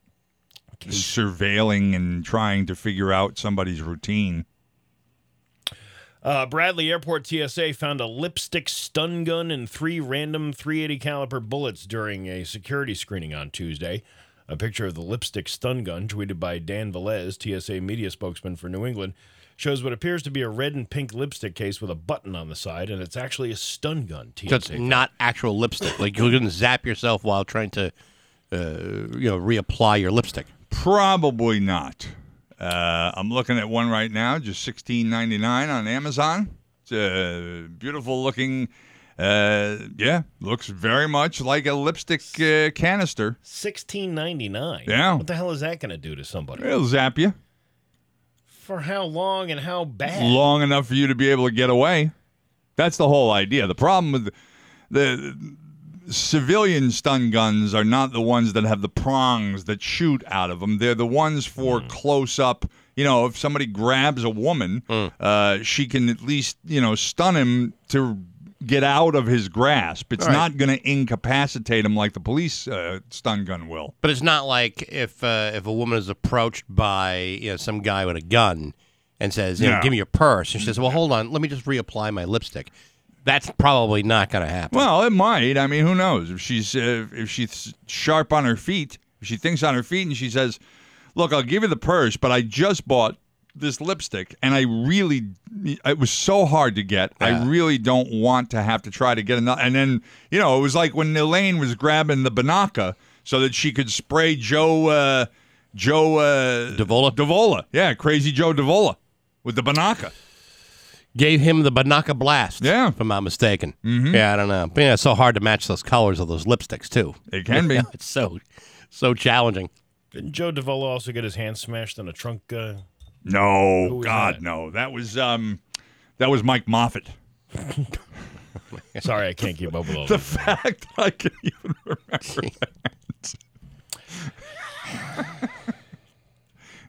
Case. surveilling and trying to figure out somebody's routine. Uh, Bradley Airport T S A found a lipstick stun gun and three random three eighty caliber bullets during a security screening on Tuesday. A picture of the lipstick stun gun, tweeted by Dan Velez, T S A media spokesman for New England, shows what appears to be a red and pink lipstick case with a button on the side, and it's actually a stun gun. T S A so it's gun. Not actual lipstick. Like, you can zap yourself while trying to, uh, you know, reapply your lipstick. Probably not. Uh, I'm looking at one right now, just sixteen ninety-nine on Amazon. It's a beautiful looking, uh, yeah, looks very much like a lipstick uh, canister. sixteen ninety-nine Yeah. What the hell is that going to do to somebody? It'll zap you. For how long and how bad? Long enough for you to be able to get away. That's the whole idea. The problem with the, the civilian stun guns are not the ones that have the prongs that shoot out of them. They're the ones for mm. close-up. You know, if somebody grabs a woman, mm. uh, she can at least, you know, stun him to get out of his grasp. It's right. not going to incapacitate him like the police uh, stun gun will. But it's not like if uh, if a woman is approached by, you know, some guy with a gun and says, you know, yeah. give me your purse. And she says, well, hold on, let me just reapply my lipstick. That's probably not going to happen. Well, it might. I mean, who knows? If she's uh, if she's sharp on her feet, if she thinks on her feet and she says, look, I'll give you the purse, but I just bought this lipstick, and I really, it was so hard to get. Yeah. I really don't want to have to try to get another. And then, you know, it was like when Elaine was grabbing the Banaka so that she could spray Joe, uh, Joe uh, Davola. Davola. Yeah, Crazy Joe Davola with the Banaka. Gave him the Banaka blast, yeah. if I'm not mistaken. Mm-hmm. Yeah, I don't know. But yeah, it's so hard to match those colors of those lipsticks, too. It can be. It's so so challenging. Didn't Joe Davola also get his hand smashed in a trunk? Uh... No, God, that? no. That was um, that was Mike Moffitt. Sorry, I can't keep up with all the this. fact I can't even remember that.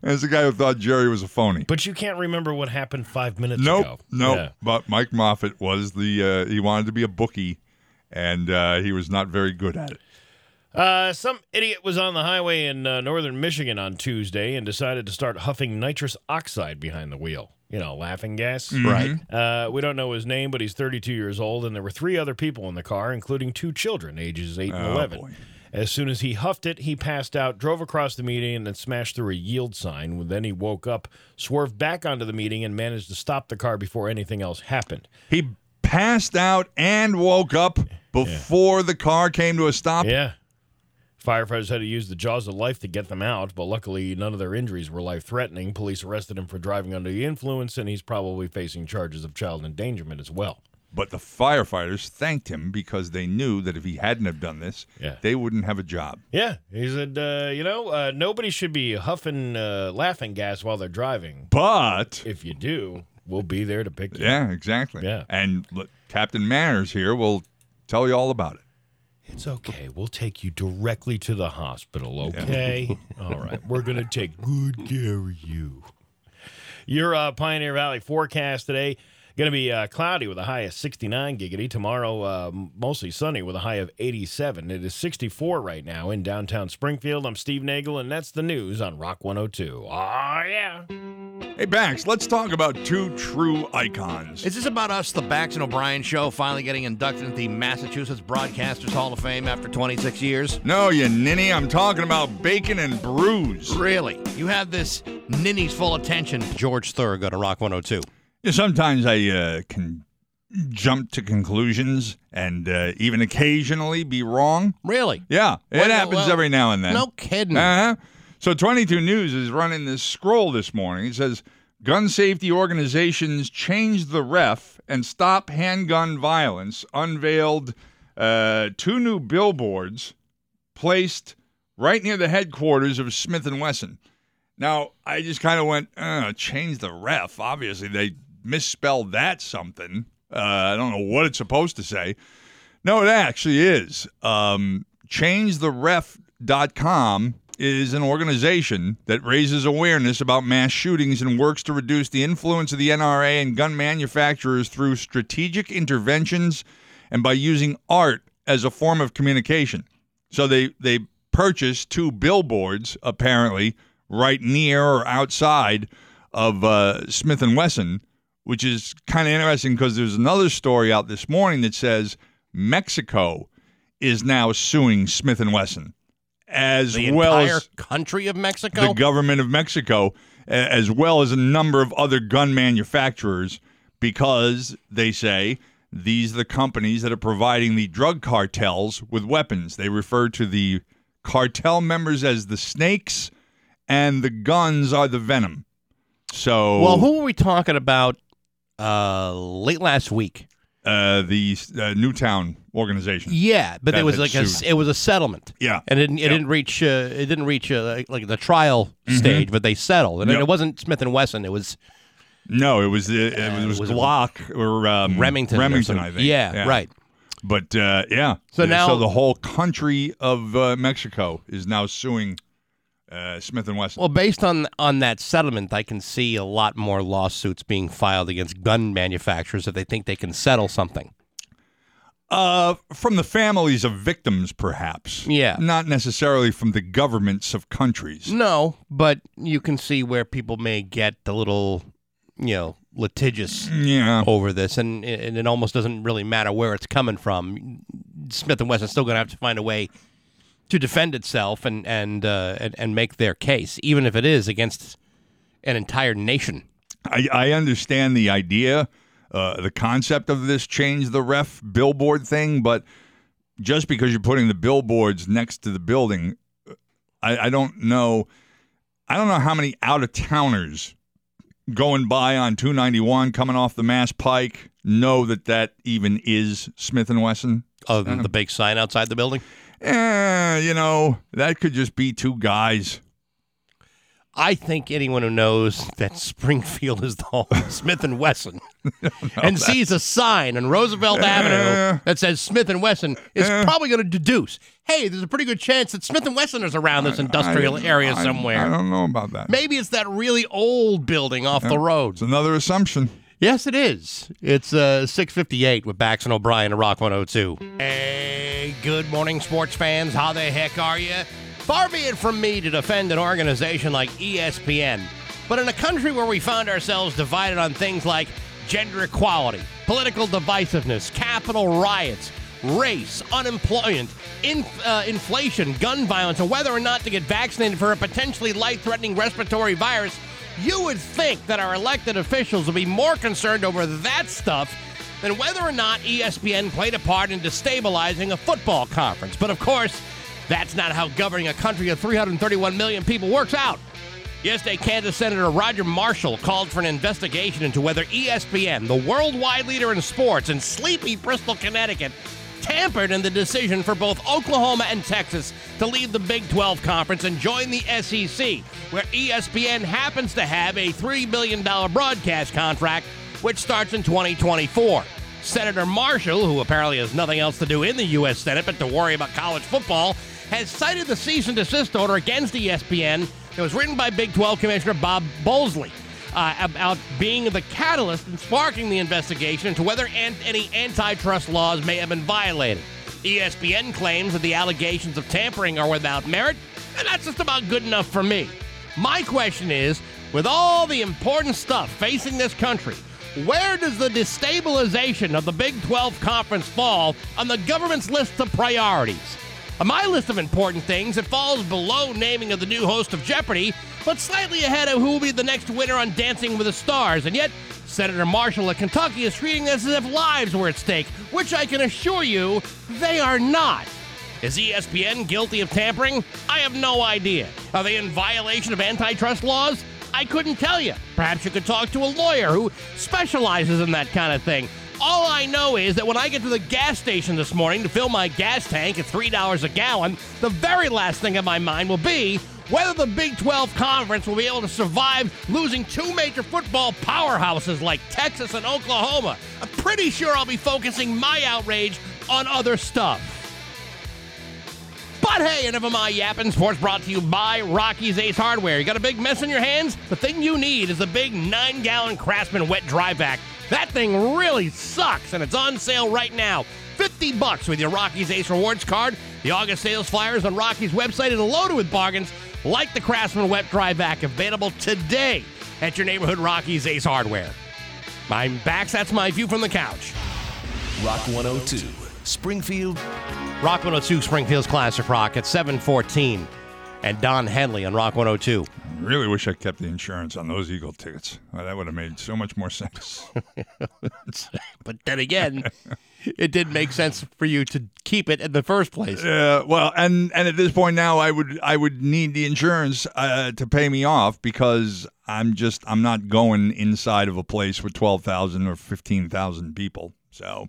There's a guy who thought Jerry was a phony. But you can't remember what happened five minutes nope, ago. Nope, nope. Yeah. But Mike Moffitt was the, uh, he wanted to be a bookie, and uh, he was not very good at it. Uh, some idiot was on the highway in uh, northern Michigan on Tuesday and decided to start huffing nitrous oxide behind the wheel. You know, laughing gas. Mm-hmm. Right. Uh, we don't know his name, but he's thirty-two years old, and there were three other people in the car, including two children, ages eight and oh, eleven. Boy. As soon as he huffed it, he passed out, drove across the median, and then smashed through a yield sign. Then he woke up, swerved back onto the median, and managed to stop the car before anything else happened. He passed out and woke up before yeah. the car came to a stop? Yeah. Firefighters had to use the jaws of life to get them out, but luckily none of their injuries were life-threatening. Police arrested him for driving under the influence, and he's probably facing charges of child endangerment as well. But the firefighters thanked him because they knew that if he hadn't have done this, yeah. they wouldn't have a job. Yeah. He said, uh, you know, uh, nobody should be huffing uh, laughing gas while they're driving. But if you do, we'll be there to pick you yeah, up. Yeah, exactly. Yeah. And look, Captain Manners here will tell you all about it. It's okay. We'll take you directly to the hospital, okay? Yeah. All right. We're going to take good care of you. Your uh, Pioneer Valley forecast today. Going to be uh, cloudy with a high of sixty-nine giggity. Tomorrow, uh, mostly sunny with a high of eighty-seven. It is sixty-four right now in downtown Springfield. I'm Steve Nagel, and that's the news on Rock one oh two. Aw, yeah. Hey, Bax, let's talk about two true icons. Is this about us, the Bax and O'Brien Show, finally getting inducted into the Massachusetts Broadcasters Hall of Fame after twenty-six years? No, you ninny. I'm talking about bacon and brews. Really? You have this ninny's full attention. George Thorogood on Rock one oh two. Sometimes I uh, can jump to conclusions and uh, even occasionally be wrong. Really? Yeah. It well, happens well, every now and then. No kidding. Uh-huh. So twenty-two News is running this scroll this morning. It says, gun safety organizations change the ref and stop handgun violence, unveiled uh, two new billboards placed right near the headquarters of Smith and Wesson. Now, I just kind of went, uh, change the ref. Obviously, they misspelled that something. Uh, I don't know what it's supposed to say. No, it actually is. Um, change the ref dot com is an organization that raises awareness about mass shootings and works to reduce the influence of the N R A and gun manufacturers through strategic interventions and by using art as a form of communication. So they, they purchased two billboards, apparently, right near or outside of uh, Smith and Wesson, which is kind of interesting because there's another story out this morning that says Mexico is now suing Smith and Wesson. As the well entire as country of Mexico, the government of Mexico, as well as a number of other gun manufacturers, because they say these are the companies that are providing the drug cartels with weapons. They refer to the cartel members as the snakes, and the guns are the venom. So, well, who were we talking about uh, late last week? Uh, the uh, Newtown organization. Yeah, but that, it was like a, it was a settlement. Yeah, and it didn't, it yep. didn't reach uh, it didn't reach uh, like the trial mm-hmm. stage, but they settled. And yep. it wasn't Smith and Wesson. It was no, it was it, uh, it was, was Glock or um, Remington. Remington, or I think. Yeah, yeah, right. But uh, yeah, so yeah, now so the whole country of uh, Mexico is now suing uh, Smith and Wesson. Well, based on on that settlement, I can see a lot more lawsuits being filed against gun manufacturers if they think they can settle something. Uh, from the families of victims, perhaps. Yeah. Not necessarily from the governments of countries. No, but you can see where people may get a little, you know, litigious yeah. over this, and, and it almost doesn't really matter where it's coming from. Smith and Wesson's still going to have to find a way to defend itself and and, uh, and and make their case, even if it is against an entire nation. I, I understand the idea. Uh, the concept of this change the ref billboard thing, but just because you're putting the billboards next to the building, I, I don't know. I don't know how many out-of-towners going by on two ninety-one, coming off the Mass Pike, know that that even is Smith and Wesson. Other than the big sign outside the building? Eh, you know, that could just be two guys. I think anyone who knows that Springfield is the home of Smith and Wesson and that. sees a sign on Roosevelt uh, Avenue that says Smith and Wesson is uh, probably going to deduce, hey, there's a pretty good chance that Smith and Wesson is around this industrial I, I, area I, somewhere. I don't know about that. Maybe it's that really old building off yeah, the road. It's another assumption. Yes, it is. It's uh, six fifty-eight with Backson O'Brien and Rock one oh two. Hey, good morning, sports fans. How the heck are you? Far be it from me to defend an organization like E S P N, but in a country where we found ourselves divided on things like gender equality, political divisiveness, capital riots, race, unemployment, inf- uh, inflation, gun violence, and whether or not to get vaccinated for a potentially life-threatening respiratory virus, you would think that our elected officials would be more concerned over that stuff than whether or not E S P N played a part in destabilizing a football conference. But of course, that's not how governing a country of three hundred thirty-one million people works out. Yesterday, Kansas Senator Roger Marshall called for an investigation into whether E S P N, the worldwide leader in sports, in sleepy Bristol, Connecticut, tampered in the decision for both Oklahoma and Texas to leave the Big twelve Conference and join the S E C, where E S P N happens to have a three billion dollars broadcast contract, which starts in twenty twenty-four. Senator Marshall, who apparently has nothing else to do in the U S Senate but to worry about college football, has cited the cease and desist order against E S P N that was written by Big twelve Commissioner Bob Bowlesley uh, about being the catalyst in sparking the investigation into whether an- any antitrust laws may have been violated. E S P N claims that the allegations of tampering are without merit, and that's just about good enough for me. My question is, with all the important stuff facing this country, where does the destabilization of the Big twelve Conference fall on the government's list of priorities? On my list of important things, it falls below naming of the new host of Jeopardy, but slightly ahead of who will be the next winner on Dancing with the Stars. And yet, Senator Marshall of Kentucky is treating this as if lives were at stake, which I can assure you, they are not. Is E S P N guilty of tampering? I have no idea. Are they in violation of antitrust laws? I couldn't tell you. Perhaps you could talk to a lawyer who specializes in that kind of thing. All I know is that when I get to the gas station this morning to fill my gas tank at three dollars a gallon, the very last thing in my mind will be whether the Big twelve Conference will be able to survive losing two major football powerhouses like Texas and Oklahoma. I'm pretty sure I'll be focusing my outrage on other stuff. But hey, enough of my yapping. Sports brought to you by Rocky's Ace Hardware. You got a big mess on your hands? The thing you need is the big nine-gallon Craftsman wet dry vac. That thing really sucks, and it's on sale right now. fifty bucks with your Rocky's Ace Rewards card. The August sales flyers on Rocky's website is loaded with bargains like the Craftsman wet dry vac, available today at your neighborhood Rocky's Ace Hardware. I'm Bax. That's my view from the couch. Rock one oh two, Springfield. Rock one oh two, Springfield's Classic Rock at seven fourteen, and Don Henley on Rock one oh two. I really wish I kept the insurance on those Eagle tickets. Well, that would have made so much more sense. But then again, it did make sense for you to keep it in the first place. Yeah, uh, well, and, and at this point now, I would I would need the insurance uh, to pay me off, because I'm just I'm not going inside of a place with twelve thousand or fifteen thousand people. So.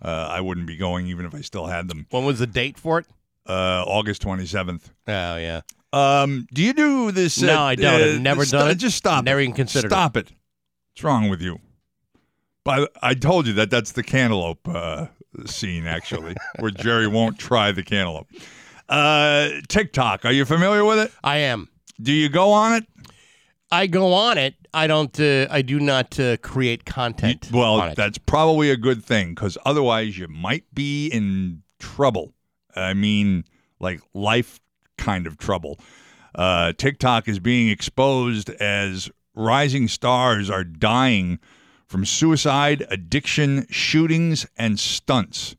Uh, I wouldn't be going even if I still had them. When was the date for it? Uh, August twenty-seventh. Oh, yeah. Um, do you do this? Uh, no, I don't. Uh, I've never st- done it. Just stop never it. Never even considered stop it. Stop it. What's wrong with you? But I told you that that's the cantaloupe uh, scene, actually, where Jerry won't try the cantaloupe. Uh, TikTok. Are you familiar with it? I am. Do you go on it? I go on it. I don't. Uh, I do not uh, create content. You, well, on it. That's probably a good thing, because otherwise you might be in trouble. I mean, like life kind of trouble. Uh, TikTok is being exposed as rising stars are dying from suicide, addiction, shootings, and stunts.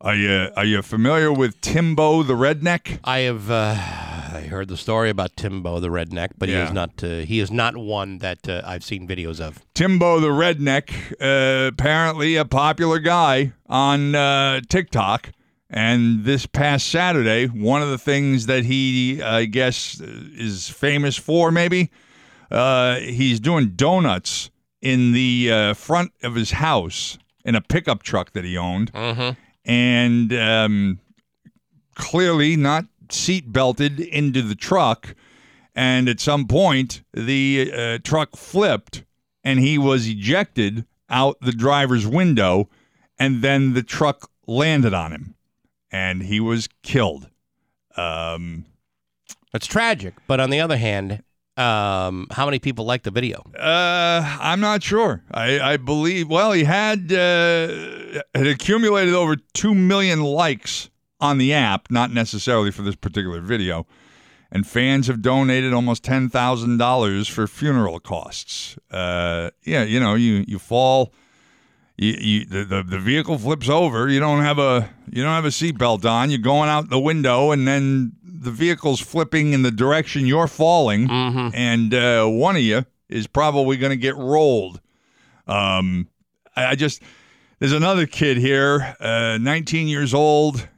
Are you Are you familiar with Timbo the Redneck? I have. Uh... I heard the story about Timbo the Redneck, but yeah. he is not uh, he is not one that uh, I've seen videos of. Timbo the Redneck, uh, apparently a popular guy on uh, TikTok, and this past Saturday, one of the things that he, I guess, is famous for, maybe, uh, he's doing donuts in the uh, front of his house in a pickup truck that he owned, mm-hmm. and um, clearly not seat belted into the truck, and at some point the uh, truck flipped and he was ejected out the driver's window, and then the truck landed on him and he was killed. Um that's tragic, but on the other hand, um how many people liked the video? uh I'm not sure. I I believe, well, he had uh had accumulated over two million likes on the app, not necessarily for this particular video, and fans have donated almost ten thousand dollars for funeral costs. Uh, yeah, you know, you you fall, you, you the, the the vehicle flips over. You don't have a you don't have a seatbelt on. You're going out the window, and then the vehicle's flipping in the direction you're falling, mm-hmm. and uh, one of you is probably going to get rolled. Um, I, I just there's another kid here, uh, nineteen years old.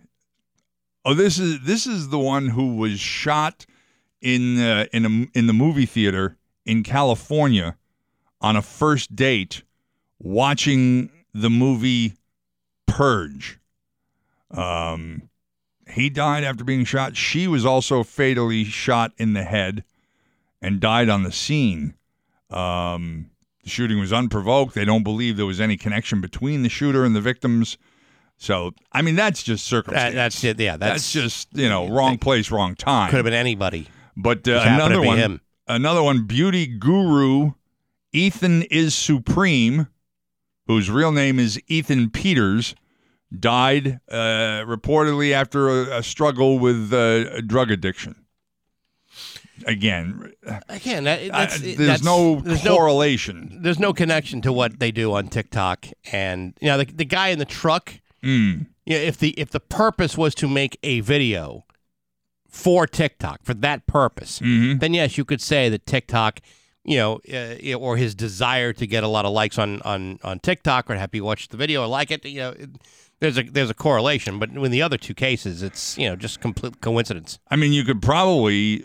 Oh, this is this is the one who was shot in uh, in a, in the movie theater in California on a first date watching the movie Purge. Um, he died after being shot. She was also fatally shot in the head and died on the scene. Um, the shooting was unprovoked. They don't believe there was any connection between the shooter and the victims. So, I mean, that's just circumstance. That, that's it, yeah. That's, that's just, you know, wrong place, wrong time. Could have been anybody. But uh, another one, him. another one, beauty guru Ethan Is Supreme, whose real name is Ethan Peters, died uh, reportedly after a, a struggle with uh, drug addiction. Again, again, that, that's, I, there's that's, no there's correlation. No, there's no connection to what they do on TikTok, and you know, the, the guy in the truck. Mm. you know, if the if the purpose was to make a video for TikTok, for that purpose, mm-hmm. then yes, you could say that TikTok, you know, uh, or his desire to get a lot of likes on, on, on TikTok or have people watch the video or like it, you know, it, there's a there's a correlation. But in the other two cases, it's, you know, just complete coincidence. I mean, you could probably,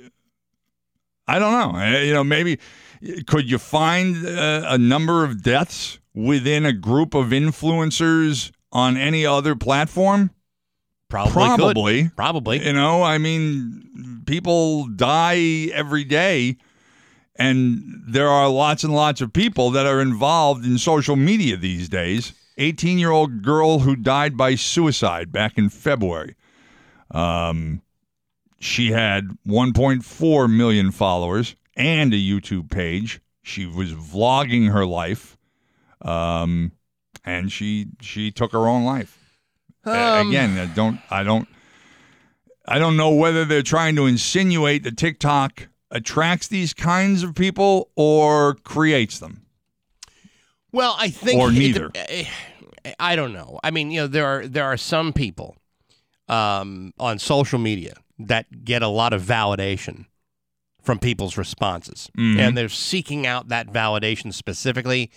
I don't know, you know, maybe could you find a, a number of deaths within a group of influencers on any other platform? Probably. Probably. Could. Probably. You know, I mean, people die every day, and there are lots and lots of people that are involved in social media these days. eighteen-year-old girl who died by suicide back in February. Um, she had one point four million followers and a YouTube page. She was vlogging her life, um, and she she took her own life. Um, Again, I don't, I don't, I don't know whether they're trying to insinuate that TikTok attracts these kinds of people or creates them. Well, I think, or neither. It, I don't know. I mean, you know, there are there are some people um, on social media that get a lot of validation from people's responses, mm-hmm. and they're seeking out that validation specifically.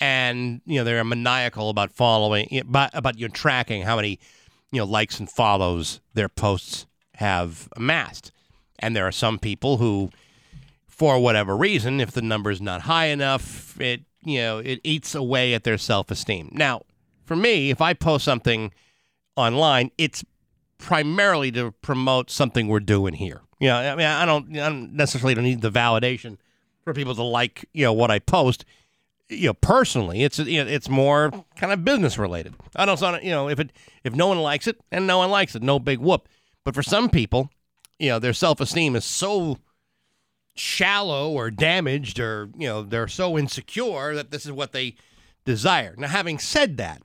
And, you know, they're maniacal about following, about, about you know, tracking how many, you know, likes and follows their posts have amassed. And there are some people who, for whatever reason, if the number is not high enough, it, you know, it eats away at their self-esteem. Now, for me, if I post something online, it's primarily to promote something we're doing here. You know, I mean, I don't, I don't necessarily don't need the validation for people to like, you know, what I post. You know, personally, it's you know, it's more kind of business related. I don't, you know, if it if no one likes it and no one likes it, no big whoop. But for some people, you know, their self esteem is so shallow or damaged, or you know, they're so insecure that this is what they desire. Now, having said that,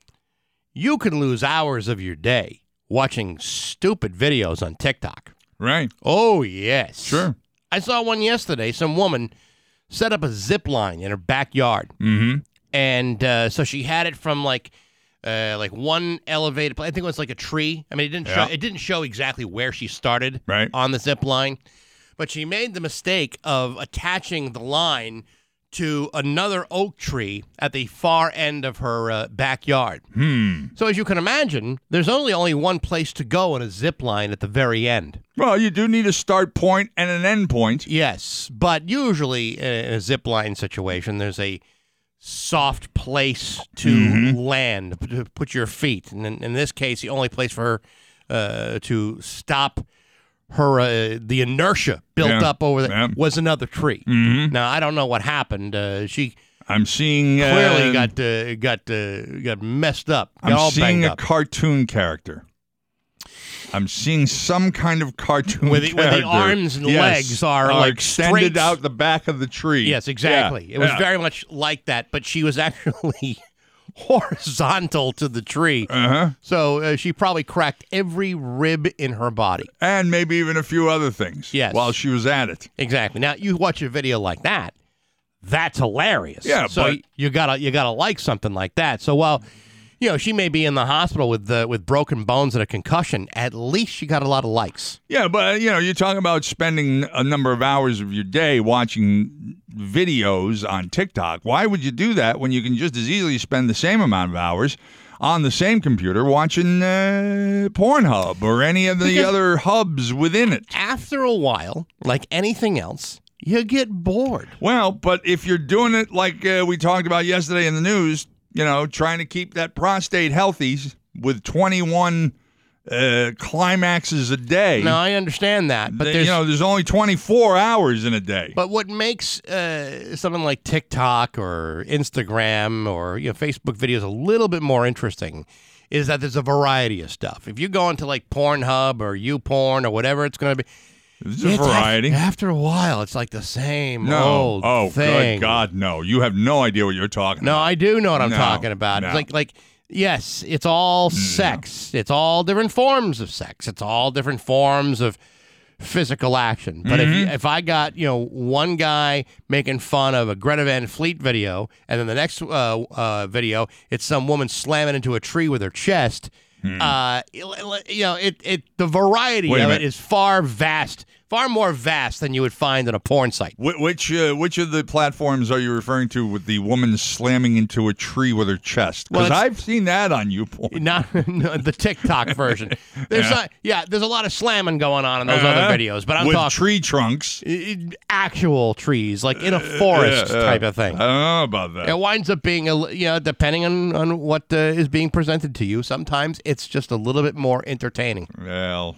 you can lose hours of your day watching stupid videos on TikTok. Right? Oh yes, sure. I saw one yesterday. Some woman set up a zip line in her backyard, mm-hmm. and uh, so she had it from like, uh, like one elevated. I think it was like a tree. I mean, it didn't yeah. show, it didn't show exactly where she started right. on the zip line, but she made the mistake of attaching the line to another oak tree at the far end of her uh, backyard. Hmm. So as you can imagine, there's only only one place to go in a zip line at the very end. Well, you do need a start point and an end point. Yes, but usually in a zip line situation, there's a soft place to mm-hmm. land, to put your feet. And in, in this case, the only place for her uh, to stop her, uh, the inertia built yeah. up over there, yeah. was another tree. Mm-hmm. Now, I don't know what happened. Uh, she, I'm seeing clearly uh, got uh, got uh, got messed up. Got I'm all seeing a up. cartoon character. I'm seeing some kind of cartoon where the, where the arms and yes. legs are, are like extended straight out the back of the tree. Yes, exactly. Yeah. It was yeah. very much like that, but she was actually horizontal to the tree. Uh-huh. So uh, she probably cracked every rib in her body. And maybe even a few other things yes. while she was at it. Exactly. Now, you watch a video like that, that's hilarious. Yeah, so but- you gotta you gotta like something like that. So while... you know, she may be in the hospital with uh, with broken bones and a concussion. At least she got a lot of likes. Yeah, but, you know, you're talking about spending a number of hours of your day watching videos on TikTok. Why would you do that when you can just as easily spend the same amount of hours on the same computer watching uh, Pornhub or any of the because other hubs within it? After a while, like anything else, you get bored. Well, but if you're doing it like uh, we talked about yesterday in the news, you know, trying to keep that prostate healthy with twenty-one uh, climaxes a day. No, I understand that, but there's, you know, there's only twenty-four hours in a day. But what makes uh, something like TikTok or Instagram or you know Facebook videos a little bit more interesting is that there's a variety of stuff. If you go into like Pornhub or YouPorn or whatever it's going to be, there's a variety. After a while, it's like the same no. old oh, thing. Oh, good God, no. You have no idea what you're talking no, about. No, I do know what I'm no, talking about. No. It's like, like, yes, it's all no. sex. It's all different forms of sex. It's all different forms of physical action. But mm-hmm. if you, if I got, you know, one guy making fun of a Greta Van Fleet video, and then the next uh, uh, video, it's some woman slamming into a tree with her chest, Hmm. Uh, you know, it it the variety of it is far vast, far more vast than you would find on a porn site. Which uh, which of the platforms are you referring to with the woman slamming into a tree with her chest? Because well, I've seen that on YouPorn. Not no, the TikTok version. There's yeah. Not, yeah, there's a lot of slamming going on in those uh, other videos, but I'm with talking tree trunks, actual trees, like in a forest uh, uh, type of thing. I don't know about that. It winds up being a, you know, depending on on what uh, is being presented to you. Sometimes it's just a little bit more entertaining. Well,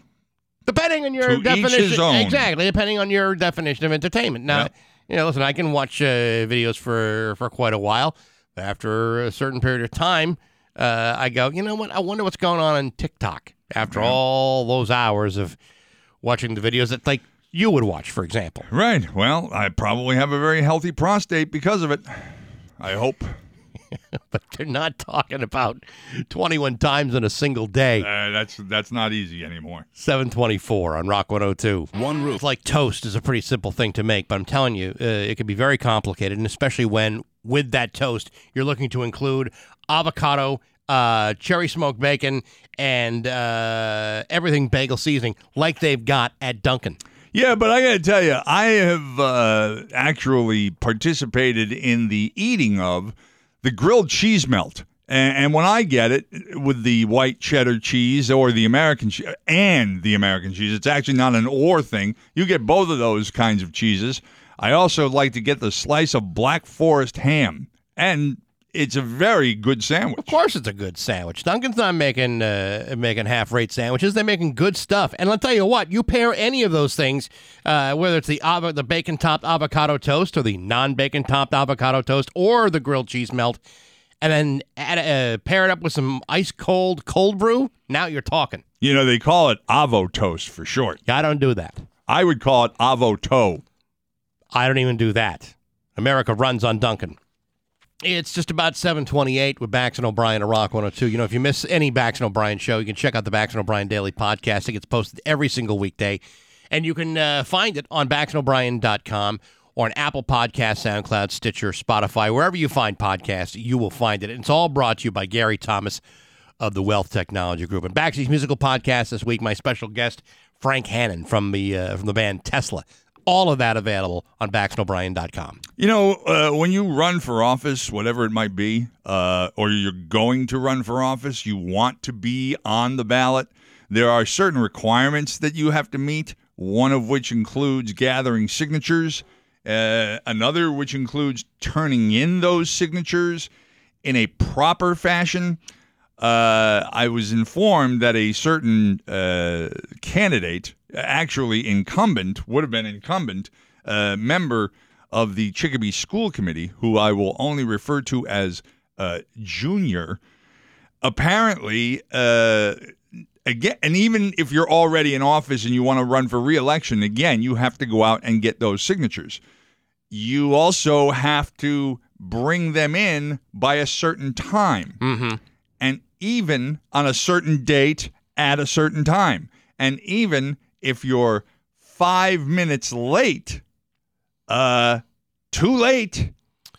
depending on your definition, exactly. Depending on your definition of entertainment. Now, yep. you know, listen, I can watch uh, videos for, for quite a while. After a certain period of time, uh, I go, you know what? I wonder what's going on on TikTok. After yep. all those hours of watching the videos that like you would watch, for example. Right. Well, I probably have a very healthy prostate because of it. I hope. But they're not talking about twenty-one times in a single day. Uh, that's that's not easy anymore. seven twenty-four on Rock one oh two. One Roof. It's like toast is a pretty simple thing to make, but I'm telling you, uh, it can be very complicated, and especially when, with that toast, you're looking to include avocado, uh, cherry smoked bacon, and uh, everything bagel seasoning, like they've got at Dunkin'. Yeah, but I got to tell you, I have uh, actually participated in the eating of the grilled cheese melt, and, and when I get it with the white cheddar cheese or the American cheese, and the American cheese, it's actually not an or thing. You get both of those kinds of cheeses. I also like to get the slice of Black Forest ham, and it's a very good sandwich. Of course it's a good sandwich. Dunkin's not making uh, making half-rate sandwiches. They're making good stuff. And I'll tell you what, you pair any of those things, uh, whether it's the av- the bacon-topped avocado toast or the non-bacon-topped avocado toast or the grilled cheese melt, and then add, uh, pair it up with some ice-cold cold brew, now you're talking. You know, they call it avo toast for short. I don't do that. I would call it avo toe. I don't even do that. America runs on Dunkin'. It's just about seven twenty-eight with Backson O'Brien of Rock one oh two. You know, if you miss any Backson O'Brien show, you can check out the Backson O'Brien Daily Podcast. It gets posted every single weekday. And you can uh, find it on Backson O'Brien dot com or on Apple Podcasts, SoundCloud, Stitcher, Spotify. Wherever you find podcasts, you will find it. And it's all brought to you by Gary Thomas of the Wealth Technology Group. And Backson's musical podcast this week, my special guest, Frank Hannon from the uh, from the band Tesla. All of that available on Backson O'Brien dot com. You know, uh, when you run for office, whatever it might be, uh, or you're going to run for office, you want to be on the ballot, there are certain requirements that you have to meet, one of which includes gathering signatures, uh, another which includes turning in those signatures in a proper fashion. Uh, I was informed that a certain uh, candidate, actually incumbent, would have been incumbent, uh, member of the Chicopee School Committee, who I will only refer to as uh, Junior, apparently, uh, again, and even if you're already in office and you want to run for re-election, again, you have to go out and get those signatures. You also have to bring them in by a certain time. Mm-hmm. And even on a certain date at a certain time. And even if you're five minutes late, uh, too late.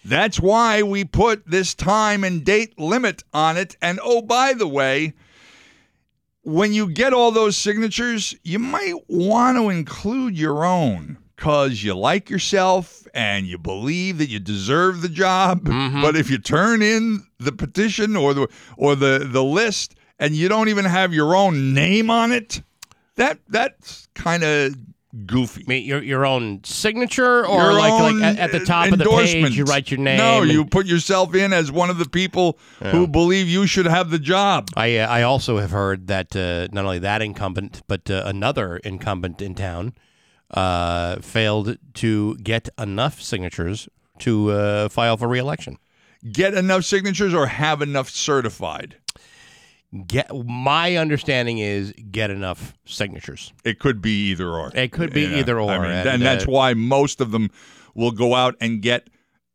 That's why we put this time and date limit on it. And oh, by the way, when you get all those signatures, you might want to include your own because you like yourself and you believe that you deserve the job. Mm-hmm. But if you turn in the petition or the or the, the list and you don't even have your own name on it, That that's kind of goofy. I mean, your your own signature, or your like, own like at, at the top of the page, you write your name. No, and you put yourself in as one of the people yeah. who believe you should have the job. I uh, I also have heard that uh, not only that incumbent, but uh, another incumbent in town uh, failed to get enough signatures to uh, file for re-election. Get enough signatures, or have enough certified. Get, my understanding is get enough signatures. It could be either or. It could be yeah. either or. I mean, and, and that's uh, why most of them will go out and get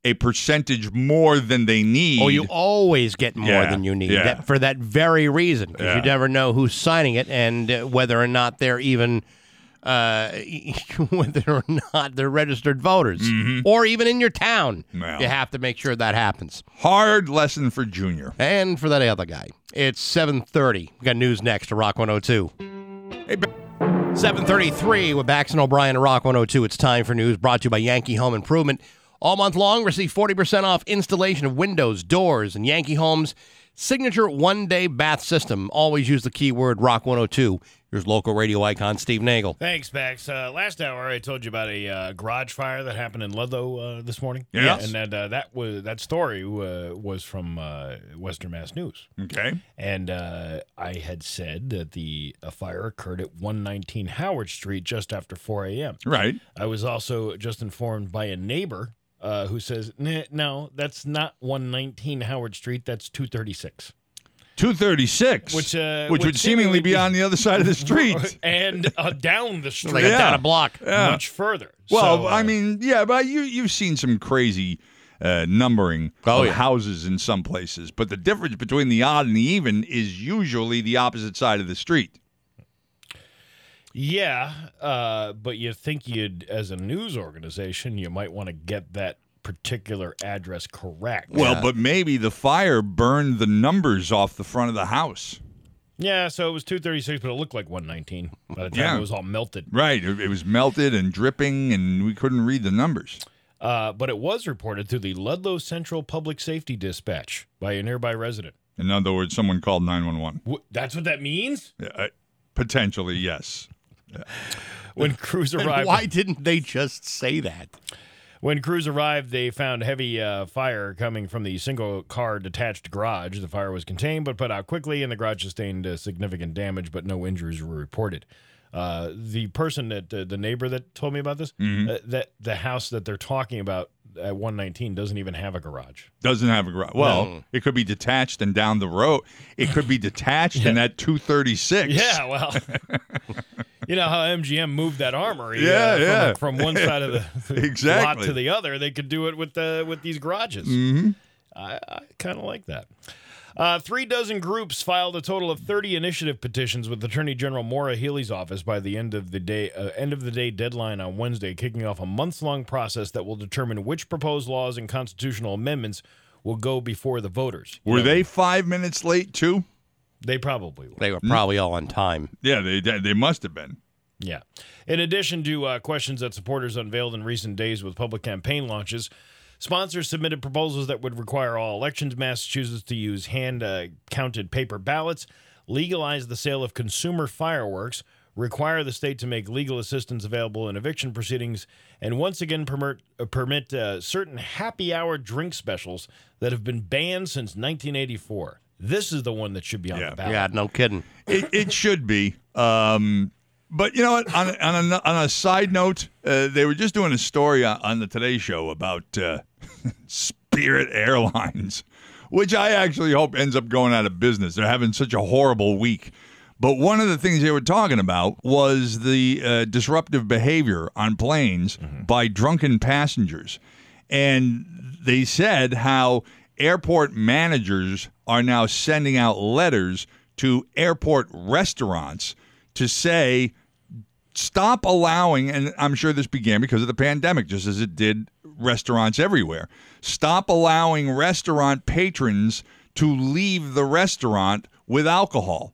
a percentage more than they need. Oh, you always get more yeah. than you need yeah. that, for that very reason. Yeah. You never know who's signing it and uh, whether or not they're even uh, whether or not they're registered voters, mm-hmm. or even in your town. Well, you have to make sure that happens. Hard lesson for Junior. And for that other guy. It's seven thirty. We got news next to Rock one oh two. Hey, b- seven thirty-three with Backson O'Brien and Rock one oh two. It's time for news brought to you by Yankee Home Improvement. All month long, receive forty percent off installation of windows, doors, and Yankee Home's signature one-day bath system. Always use the keyword Rock one oh two. Here's local radio icon Steve Nagel. Thanks, Bax. Uh, last hour, I told you about a uh, garage fire that happened in Ludlow uh, this morning. Yes. And that uh, that was that story uh, was from uh, Western Mass News. Okay. And uh, I had said that the a fire occurred at one nineteen Howard Street just after four a.m. Right. I was also just informed by a neighbor uh, who says, nah, no, that's not one nineteen Howard Street. That's two thirty-six. two thirty-six, which, uh, which which would seemingly be on the other side of the street. And uh, down the street. Like yeah. Down a block. Yeah. Much further. Well, so, uh, I mean, yeah, but you, you've seen some crazy uh, numbering oh, of yeah. houses in some places. But the difference between the odd and the even is usually the opposite side of the street. Yeah, uh, but you think you'd, as a news organization, you might want to get that particular address correct. Well, yeah. But maybe the fire burned the numbers off the front of the house. Yeah, so it was two thirty-six, but it looked like one nineteen. By the time yeah. it was all melted. Right, it was melted and dripping, and we couldn't read the numbers. Uh, but it was reported through the Ludlow Central Public Safety Dispatch by a nearby resident. In other words, someone called nine one one. Wh- that's what that means? Uh, potentially, yes. Yeah. When crews arrived... And why didn't they just say that? When crews arrived, they found heavy uh, fire coming from the single-car detached garage. The fire was contained but put out quickly, and the garage sustained uh, significant damage, but no injuries were reported. Uh, the person that, uh, the neighbor that told me about this, mm-hmm. uh, that the house that they're talking about at one nineteen doesn't even have a garage. Doesn't have a garage. Well, no. It could be detached and down the road. It could be detached yeah. and at two thirty-six. Yeah, well... You know how M G M moved that armory yeah, uh, from, yeah. from one side of the, the exactly. lot to the other. They could do it with the with these garages. Mm-hmm. I, I kind of like that. Uh, three dozen groups filed a total of thirty initiative petitions with Attorney General Maura Healey's office by the end of the day uh, end of the day deadline on Wednesday, kicking off a months-long process that will determine which proposed laws and constitutional amendments will go before the voters. Were you know, they five minutes late too? They probably were. They were probably all on time. Yeah, they they must have been. Yeah. In addition to uh, questions that supporters unveiled in recent days with public campaign launches, sponsors submitted proposals that would require all elections in Massachusetts to use hand-counted uh, paper ballots, legalize the sale of consumer fireworks, require the state to make legal assistance available in eviction proceedings, and once again permit, uh, permit uh, certain happy hour drink specials that have been banned since nineteen eighty-four. This is the one that should be on yeah. the ballot. Yeah, no kidding. It, it should be. Um, but you know what? On, on, a, on a side note, uh, they were just doing a story on, on the Today Show about uh, Spirit Airlines, which I actually hope ends up going out of business. They're having such a horrible week. But one of the things they were talking about was the uh, disruptive behavior on planes mm-hmm. by drunken passengers. And they said how airport managers are now sending out letters to airport restaurants to say, stop allowing, and I'm sure this began because of the pandemic, just as it did restaurants everywhere, stop allowing restaurant patrons to leave the restaurant with alcohol.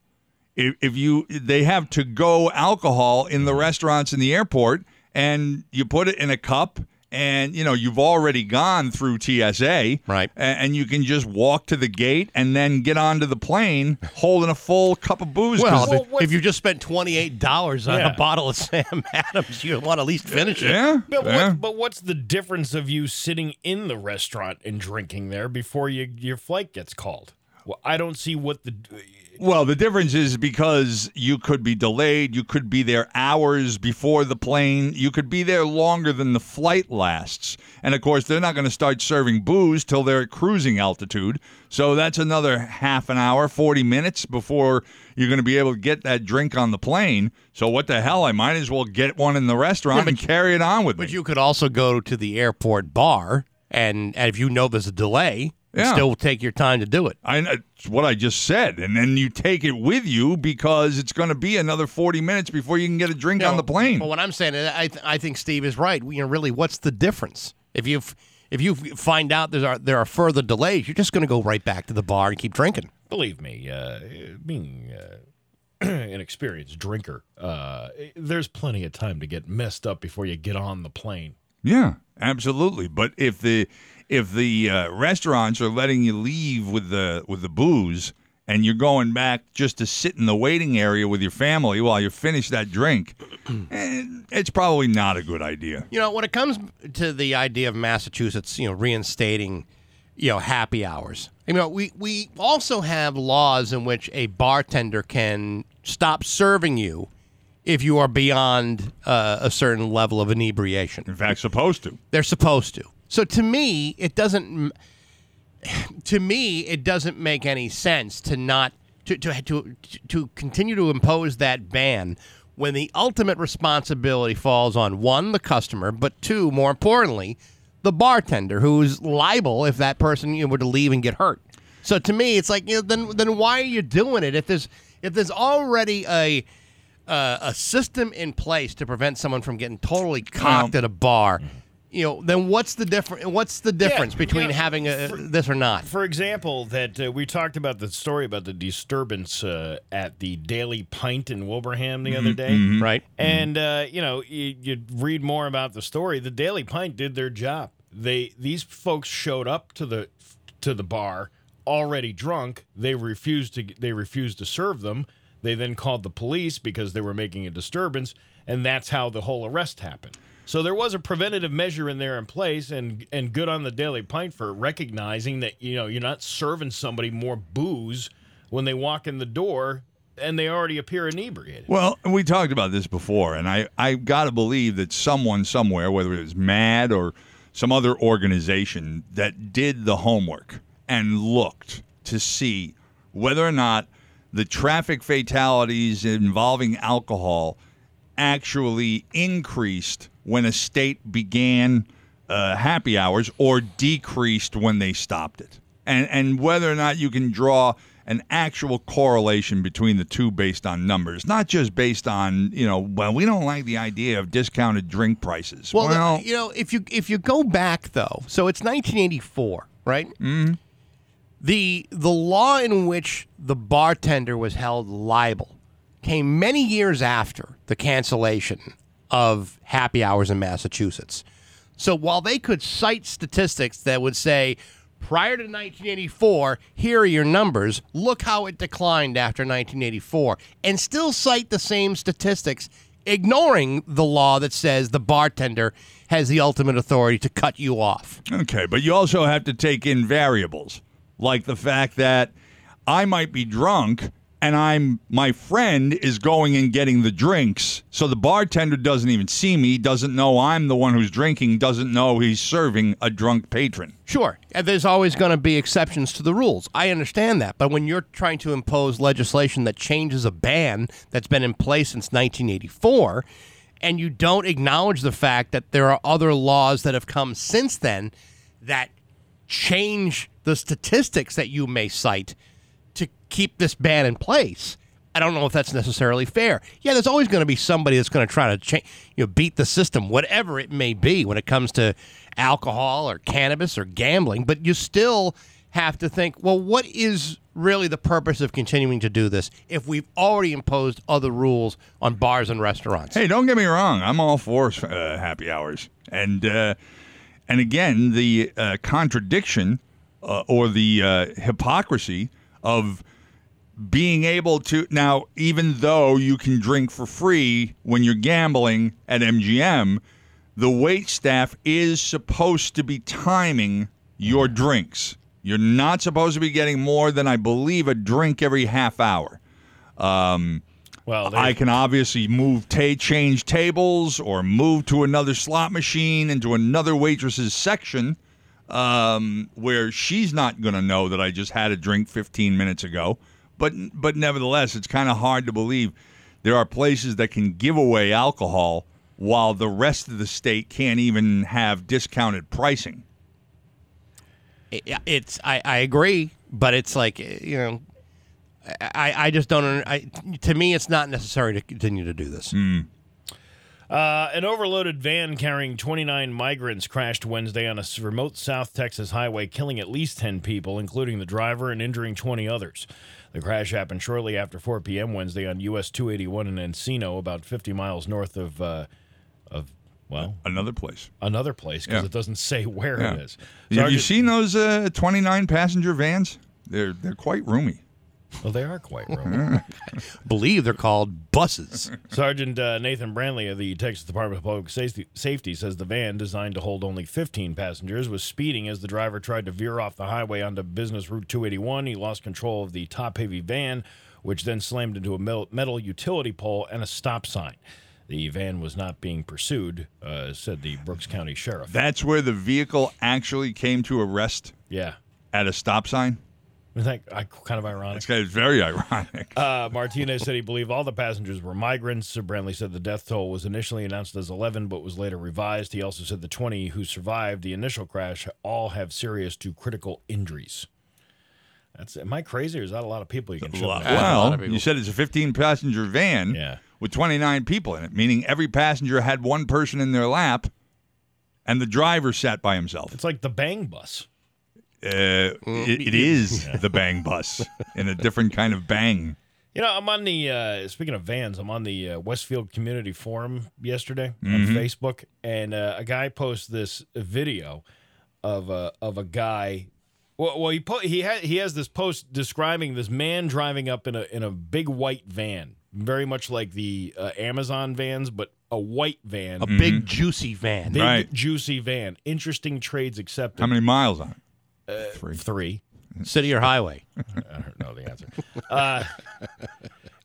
If, if you, they have to-go alcohol in the restaurants in the airport, and you put it in a cup. And, you know, you've already gone through T S A. Right. And you can just walk to the gate and then get onto the plane holding a full cup of booze. Well, well if you just spent twenty-eight dollars on yeah. a bottle of Sam Adams, you want to at least finish it. Yeah. But, yeah. What, but what's the difference of you sitting in the restaurant and drinking there before you, your flight gets called? Well, I don't see what the... Well, the difference is because you could be delayed, you could be there hours before the plane, you could be there longer than the flight lasts. And, of course, they're not going to start serving booze till they're at cruising altitude. So that's another half an hour, forty minutes before you're going to be able to get that drink on the plane. So what the hell, I might as well get one in the restaurant yeah, but, and carry it on with but me. But you could also go to the airport bar, and, and if you know there's a delay... Yeah. Still will take your time to do it. I, it's what I just said. And then you take it with you because it's going to be another forty minutes before you can get a drink you know, on the plane. Well, what I'm saying, I th- I think Steve is right. You know, really, what's the difference? If you if you find out there are there are further delays, you're just going to go right back to the bar and keep drinking. Believe me, uh, being uh, an experienced drinker, uh, there's plenty of time to get messed up before you get on the plane. Yeah, absolutely. But if the if the uh, restaurants are letting you leave with the with the booze and you're going back just to sit in the waiting area with your family while you finish that drink, it's probably not a good idea. You know, when it comes to the idea of Massachusetts, you know, reinstating, you know, happy hours. You know, we we also have laws in which a bartender can stop serving you if you are beyond uh, a certain level of inebriation. In fact, supposed to. They're supposed to. So to me, it doesn't. To me, it doesn't make any sense to not to to to to continue to impose that ban when the ultimate responsibility falls on one, the customer, but two, more importantly, the bartender, who's liable if that person, you know, were to leave and get hurt. So to me, it's like, you know, then then why are you doing it if there's if there's already a Uh, a system in place to prevent someone from getting totally cocked um, at a bar, you know, then what's the difference? What's the difference yeah, between you know, having a, for, this or not? For example, that uh, we talked about the story about the disturbance uh, at the Daily Pint in Wilbraham the mm-hmm, other day, mm-hmm, right? And uh, you know, you, you read more about the story. The Daily Pint did their job. They these folks showed up to the to the bar already drunk. They refused to they refused to serve them. They then called the police because they were making a disturbance, and that's how the whole arrest happened. So there was a preventative measure in there in place, and and good on the Daily Pint for recognizing that, you know, you're not serving somebody more booze when they walk in the door and they already appear inebriated. Well, we talked about this before, and I, I got to believe that someone somewhere, whether it was MAD or some other organization, that did the homework and looked to see whether or not the traffic fatalities involving alcohol actually increased when a state began uh, happy hours or decreased when they stopped it. And and whether or not you can draw an actual correlation between the two based on numbers, not just based on, you know, well, we don't like the idea of discounted drink prices. Well, well the, you know, if you if you go back, though, so it's nineteen eighty-four, right? Mm-hmm. The the law in which the bartender was held liable came many years after the cancellation of happy hours in Massachusetts. So while they could cite statistics that would say, prior to nineteen eighty-four, here are your numbers, look how it declined after nineteen eighty-four, and still cite the same statistics, ignoring the law that says the bartender has the ultimate authority to cut you off. Okay, but you also have to take in variables. Like the fact that I might be drunk and I'm my friend is going and getting the drinks, so the bartender doesn't even see me, doesn't know I'm the one who's drinking, doesn't know he's serving a drunk patron. Sure. And there's always going to be exceptions to the rules. I understand that. But when you're trying to impose legislation that changes a ban that's been in place since nineteen eighty-four, and you don't acknowledge the fact that there are other laws that have come since then that change the statistics that you may cite to keep this ban in place, I don't know if that's necessarily fair. Yeah, there's always going to be somebody that's going to try to cha- you know, beat the system, whatever it may be, when it comes to alcohol or cannabis or gambling. But you still have to think, well, what is really the purpose of continuing to do this if we've already imposed other rules on bars and restaurants? Hey, don't get me wrong. I'm all for uh, happy hours. And, uh, and again, the uh, contradiction Uh, or the uh, hypocrisy of being able to, now, even though you can drink for free when you're gambling at M G M, the wait staff is supposed to be timing your drinks. You're not supposed to be getting more than, I believe, a drink every half hour. Um, well, I can obviously move, ta- change tables or move to another slot machine into another waitress's section, Um, where she's not going to know that I just had a drink fifteen minutes ago. But but nevertheless, it's kind of hard to believe there are places that can give away alcohol while the rest of the state can't even have discounted pricing. it, it's I, I agree, but it's like, you know, I, I just don't. I, to me, it's not necessary to continue to do this. Mm. Uh, an overloaded van carrying twenty-nine migrants crashed Wednesday on a remote South Texas highway, killing at least ten people, including the driver, and injuring twenty others. The crash happened shortly after four p.m. Wednesday on U S two eighty-one in Encino, about fifty miles north of, uh, of well... Another place. Another place, because yeah. it doesn't say where yeah. it is. Sergeant, have you seen those uh, twenty-nine passenger vans? They're They're quite roomy. Well, they are quite wrong. Believe they're called buses. Sergeant uh, Nathan Brantley of the Texas Department of Public Safety, Safety says the van, designed to hold only fifteen passengers, was speeding as the driver tried to veer off the highway onto Business Route two eighty-one. He lost control of the top-heavy van, which then slammed into a metal utility pole and a stop sign. The van was not being pursued, uh, said the Brooks County Sheriff. That's where the vehicle actually came to a rest? Yeah. At a stop sign? Is that kind of ironic? It's, it's very ironic. Uh, Martinez said he believed all the passengers were migrants. Sir Brantley said the death toll was initially announced as eleven, but was later revised. He also said the twenty who survived the initial crash all have serious to critical injuries. That's Am I crazy, or is that a lot of people you can show? Well, you said it's a fifteen-passenger van yeah. with twenty-nine people in it, meaning every passenger had one person in their lap, and the driver sat by himself. It's like the bang bus. Uh, it, it is yeah. the bang bus in a different kind of bang. You know, I'm on the, uh, speaking of vans, I'm on the uh, Westfield Community Forum yesterday mm-hmm. on Facebook, and uh, a guy posts this video of a, of a guy. Well, well he po- he, ha- he has this post describing this man driving up in a, in a big white van, very much like the uh, Amazon vans, but a white van. A mm-hmm. big, juicy van. Big, right. juicy van. Interesting trades accepted. How many miles on it? Uh, three. three. City or highway? I don't know the answer. Uh,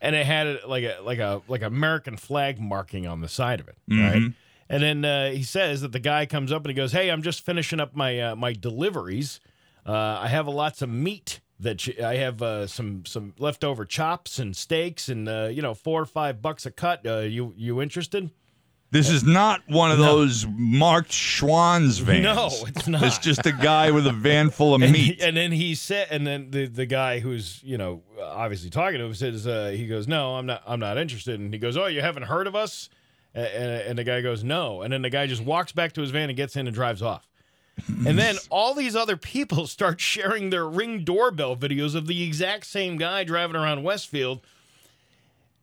and it had like a like a like American flag marking on the side of it, mm-hmm. right? And then uh, he says that the guy comes up and he goes, "Hey, I'm just finishing up my uh, my deliveries. Uh, I have a lots of meat that you, I have uh, some some leftover chops and steaks and uh, you know four or five bucks a cut. Uh, you you interested?" This is not one of no. those marked Schwann's vans. No, it's not. It's just a guy with a van full of and meat. He, and then he said, and then the, the guy who's, you know, obviously talking to him says, uh, he goes, "No, I'm not. I'm not interested." And he goes, "Oh, you haven't heard of us?" And, and the guy goes, "No." And then the guy just walks back to his van and gets in and drives off. And then all these other people start sharing their Ring doorbell videos of the exact same guy driving around Westfield,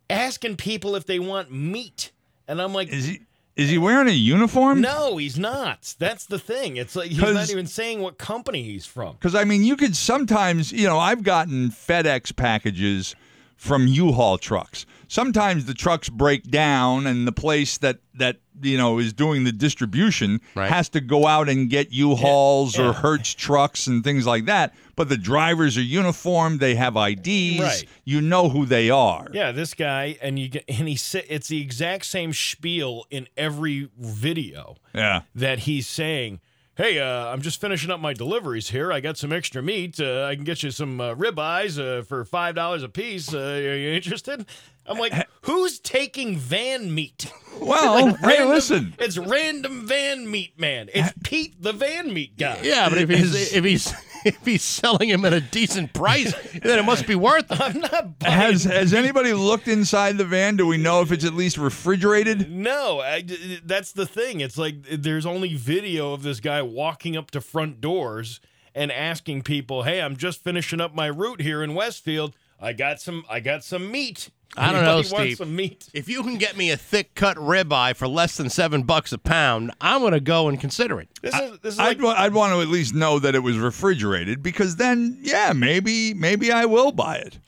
asking people if they want meat. And I'm like, is he is he wearing a uniform? No, he's not. That's the thing. It's like he's not even saying what company he's from. Because I mean, you could sometimes, you know, I've gotten FedEx packages from U-Haul trucks. Sometimes the trucks break down, and the place that that you know is doing the distribution right. has to go out and get U-Hauls yeah, yeah. or Hertz trucks and things like that. But the drivers are uniformed; they have I Ds. Right. You know who they are. Yeah, this guy, and you get, and he it's the exact same spiel in every video. Yeah, that he's saying, "Hey, uh, I'm just finishing up my deliveries here. I got some extra meat. Uh, I can get you some uh, ribeyes uh, for five dollars a piece. Uh, are you interested?" I'm like, who's taking van meat? Well, like hey, random, listen. It's random van meat, man. It's Pete the van meat guy. Yeah, but if he's if he's if he's selling him at a decent price, then it must be worth it. I'm not buying Has has anybody looked inside the van? Do we know if it's at least refrigerated? No, I, that's the thing. It's like there's only video of this guy walking up to front doors and asking people, "Hey, I'm just finishing up my route here in Westfield. I got some I got some meat." I don't Anybody know, Steve. Some meat? If you can get me a thick cut ribeye for less than seven bucks a pound, I'm going to go and consider it. This is, this is I'd, like... wa- I'd want to at least know that it was refrigerated, because then, yeah, maybe maybe I will buy it.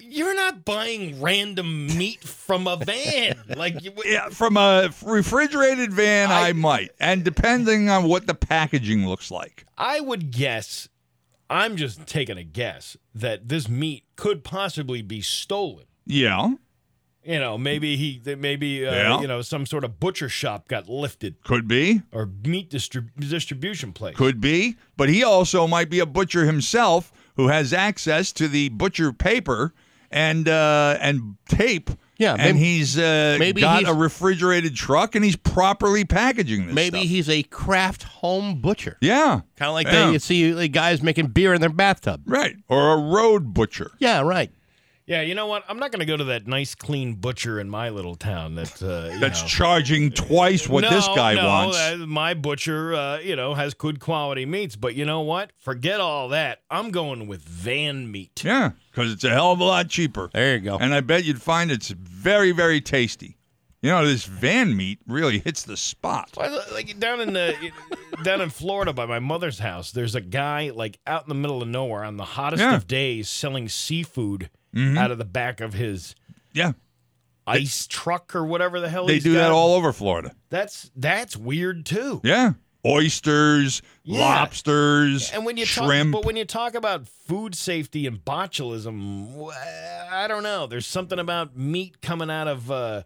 You're not buying random meat from a van, like you... yeah, from a refrigerated van. I... I might, and depending on what the packaging looks like, I would guess. I'm just taking a guess that this meat could possibly be stolen. Yeah, you know, maybe he, maybe uh, yeah. you know, some sort of butcher shop got lifted. Could be, or meat distrib- distribution place. Could be, but he also might be a butcher himself who has access to the butcher paper and uh, and tape Yeah, maybe, and he's uh, maybe got he's, a refrigerated truck, and he's properly packaging this maybe stuff. Maybe he's a craft home butcher. Yeah. Kind of like yeah. they, you see the guys making beer in their bathtub. Right. Or a road butcher. Yeah, right. Yeah, you know what? I'm not going to go to that nice, clean butcher in my little town. That uh, you that's know. charging twice what no, this guy no, wants. Uh, my butcher, uh, you know, has good quality meats. But you know what? Forget all that. I'm going with van meat. Yeah, because it's a hell of a lot cheaper. There you go. And I bet you'd find it's very, very tasty. You know, this van meat really hits the spot. Well, like down in the down in Florida by my mother's house, there's a guy like out in the middle of nowhere on the hottest yeah. of days selling seafood. Mm-hmm. Out of the back of his yeah. ice they, truck or whatever the hell he's got. They do that all over Florida. That's that's weird, too. Yeah. Oysters, yeah. lobsters, and when you shrimp. Talk, but when you talk about food safety and botulism, I don't know. There's something about meat coming out of, uh,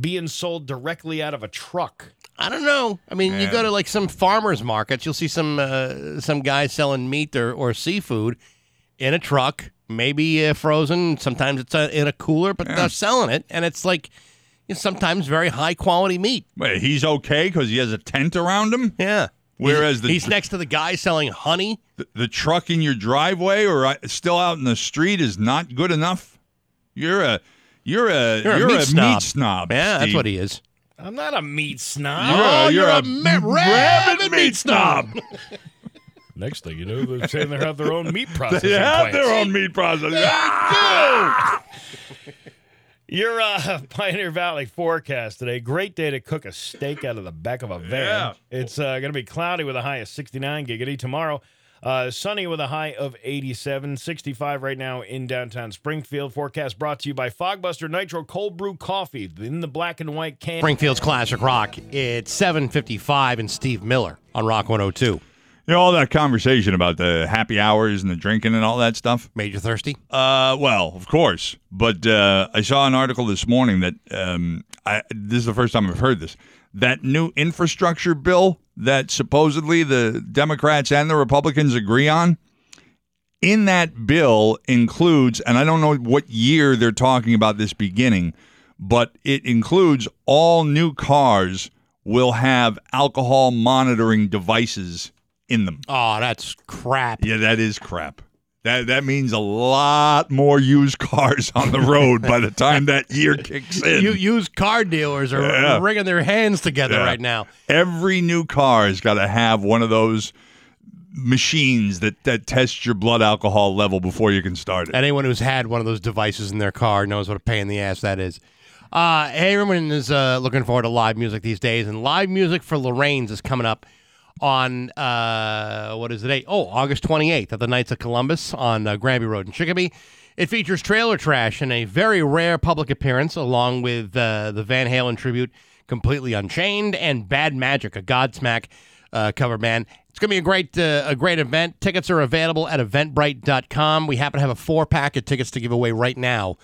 being sold directly out of a truck. I don't know. I mean, yeah. you go to, like, some farmer's markets, you'll see some, uh, some guy selling meat or, or seafood in a truck. Maybe uh, frozen. Sometimes it's a, in a cooler, but yeah. they're selling it, and it's like you know, sometimes very high quality meat. Wait, he's okay because he has a tent around him. Yeah. Whereas he's, the he's next to the guy selling honey. The, the truck in your driveway or still out in the street is not good enough. You're a you're a you're, you're a, meat, a snob. meat snob. Yeah, Steve. That's what he is. I'm not a meat snob. You're a, you're you're a, a me- rabid meat, meat snob. Next thing you know, they're saying they have their own meat processing. They have plants. their own meat processing. They ah! do. Your uh, Pioneer Valley forecast today. Great day to cook a steak out of the back of a van. Yeah. It's uh, going to be cloudy with a high of sixty-nine, giggity. Tomorrow, uh, sunny with a high of eighty-seven, sixty-five right now in downtown Springfield. Forecast brought to you by Fogbuster Nitro Cold Brew Coffee in the black and white can. Springfield's Classic Rock. It's seven fifty-five and Steve Miller on Rock one oh two. You know, all that conversation about the happy hours and the drinking and all that stuff. Made you thirsty? Uh, well, of course. But uh, I saw an article this morning that, um, I, this is the first time I've heard this, that new infrastructure bill that supposedly the Democrats and the Republicans agree on, in that bill includes, and I don't know what year they're talking about this beginning, but it includes all new cars will have alcohol monitoring devices in them. Oh, that's crap. Yeah, that is crap. That that means a lot more used cars on the road by the time that year kicks in. You, used car dealers are yeah. wringing their hands together yeah. right now. Every new car has got to have one of those machines that, that tests your blood alcohol level before you can start it. And anyone who's had one of those devices in their car knows what a pain in the ass that is. Uh, hey, everyone is uh, looking forward to live music these days, and live music for Lorraine's is coming up on, uh, what is the date? Oh, August twenty-eighth at the Knights of Columbus on uh, Granby Road in Chicopee. It features Trailer Trash in a very rare public appearance, along with uh, the Van Halen tribute, Completely Unchained, and Bad Magic, a Godsmack uh, cover band. It's going to be a great uh, a great event. Tickets are available at eventbrite dot com. We happen to have a four-pack of tickets to give away right now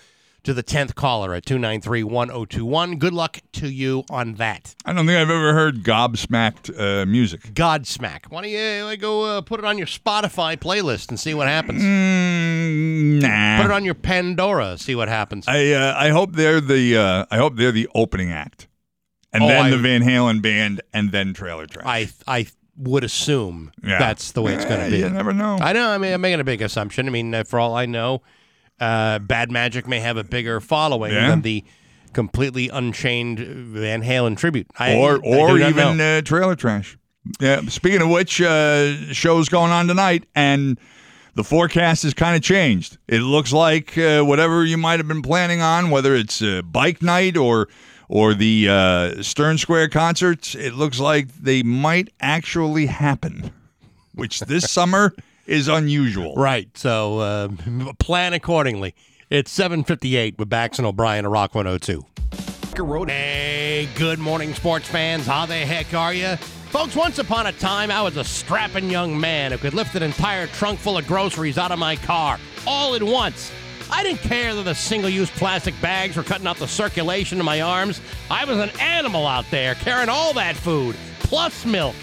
to the tenth caller at two nine three, one oh two one. Good luck to you on that. I don't think I've ever heard gobsmacked uh, music. Godsmack. Why don't you uh, go uh, put it on your Spotify playlist and see what happens? Mm, nah. Put it on your Pandora, see what happens. I uh, I hope they're the uh, I hope they're the opening act, and oh, then I, the Van Halen band, and then Trailer Trash. I I would assume yeah. that's the way it's going to be. You never know. I know. I mean, I'm making a big assumption. I mean, uh, for all I know. Uh, Bad Magic may have a bigger following yeah. than the Completely Unchained Van Halen tribute. I, or or I even uh, Trailer Trash. Yeah. Speaking of which, uh, show's going on tonight, and the forecast has kind of changed. It looks like uh, whatever you might have been planning on, whether it's uh, Bike Night or, or the uh, Stern Square concerts, it looks like they might actually happen, which this summer is unusual. Right, so uh, plan accordingly. It's seven fifty-eight with Backson O'Brien at Rock one oh two. Hey, good morning, sports fans. How the heck are you? Folks, once upon a time, I was a strapping young man who could lift an entire trunk full of groceries out of my car all at once. I didn't care that the single-use plastic bags were cutting out the circulation in my arms. I was an animal out there carrying all that food, plus milk.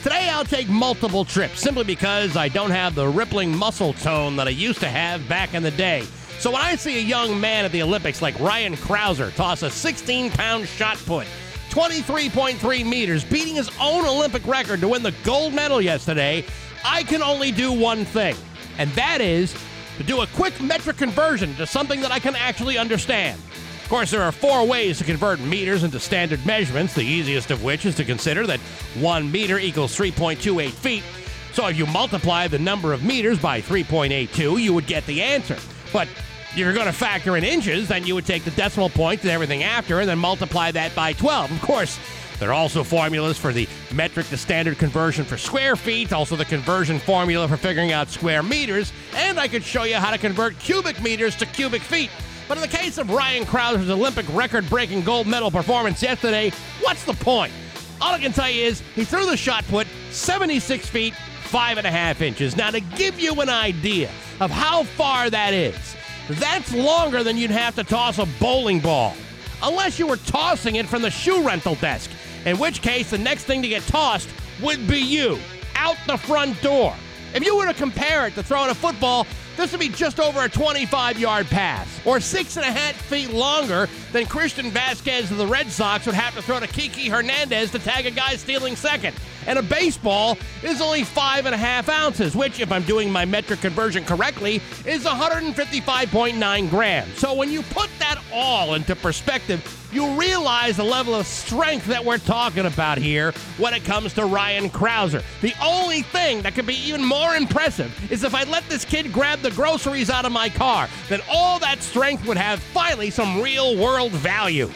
Today, I'll take multiple trips simply because I don't have the rippling muscle tone that I used to have back in the day. So when I see a young man at the Olympics like Ryan Crouser toss a sixteen-pound shot put, twenty-three point three meters, beating his own Olympic record to win the gold medal yesterday, I can only do one thing, and that is to do a quick metric conversion to something that I can actually understand. Of course, there are four ways to convert meters into standard measurements, the easiest of which is to consider that one meter equals three point two eight feet. So if you multiply the number of meters by three point eight two, you would get the answer. But if you're going to factor in inches, then you would take the decimal point and everything after, and then multiply that by twelve. Of course, there are also formulas for the metric to standard conversion for square feet, also the conversion formula for figuring out square meters, and I could show you how to convert cubic meters to cubic feet. But in the case of Ryan Crouser's Olympic record-breaking gold medal performance yesterday, what's the point? All I can tell you is he threw the shot put seventy-six feet, five and a half inches. Now, to give you an idea of how far that is, that's longer than you'd have to toss a bowling ball, unless you were tossing it from the shoe rental desk, in which case the next thing to get tossed would be you, out the front door. If you were to compare it to throwing a football, this would be just over a twenty-five-yard pass, or six and a half feet longer than Christian Vasquez of the Red Sox would have to throw to Kiki Hernandez to tag a guy stealing second. And a baseball is only five and a half ounces, which, if I'm doing my metric conversion correctly, is one hundred fifty-five point nine grams. So when you put that all into perspective, you realize the level of strength that we're talking about here when it comes to Ryan Crouser. The only thing that could be even more impressive is if I let this kid grab the groceries out of my car, then all that strength would have finally some real-world value.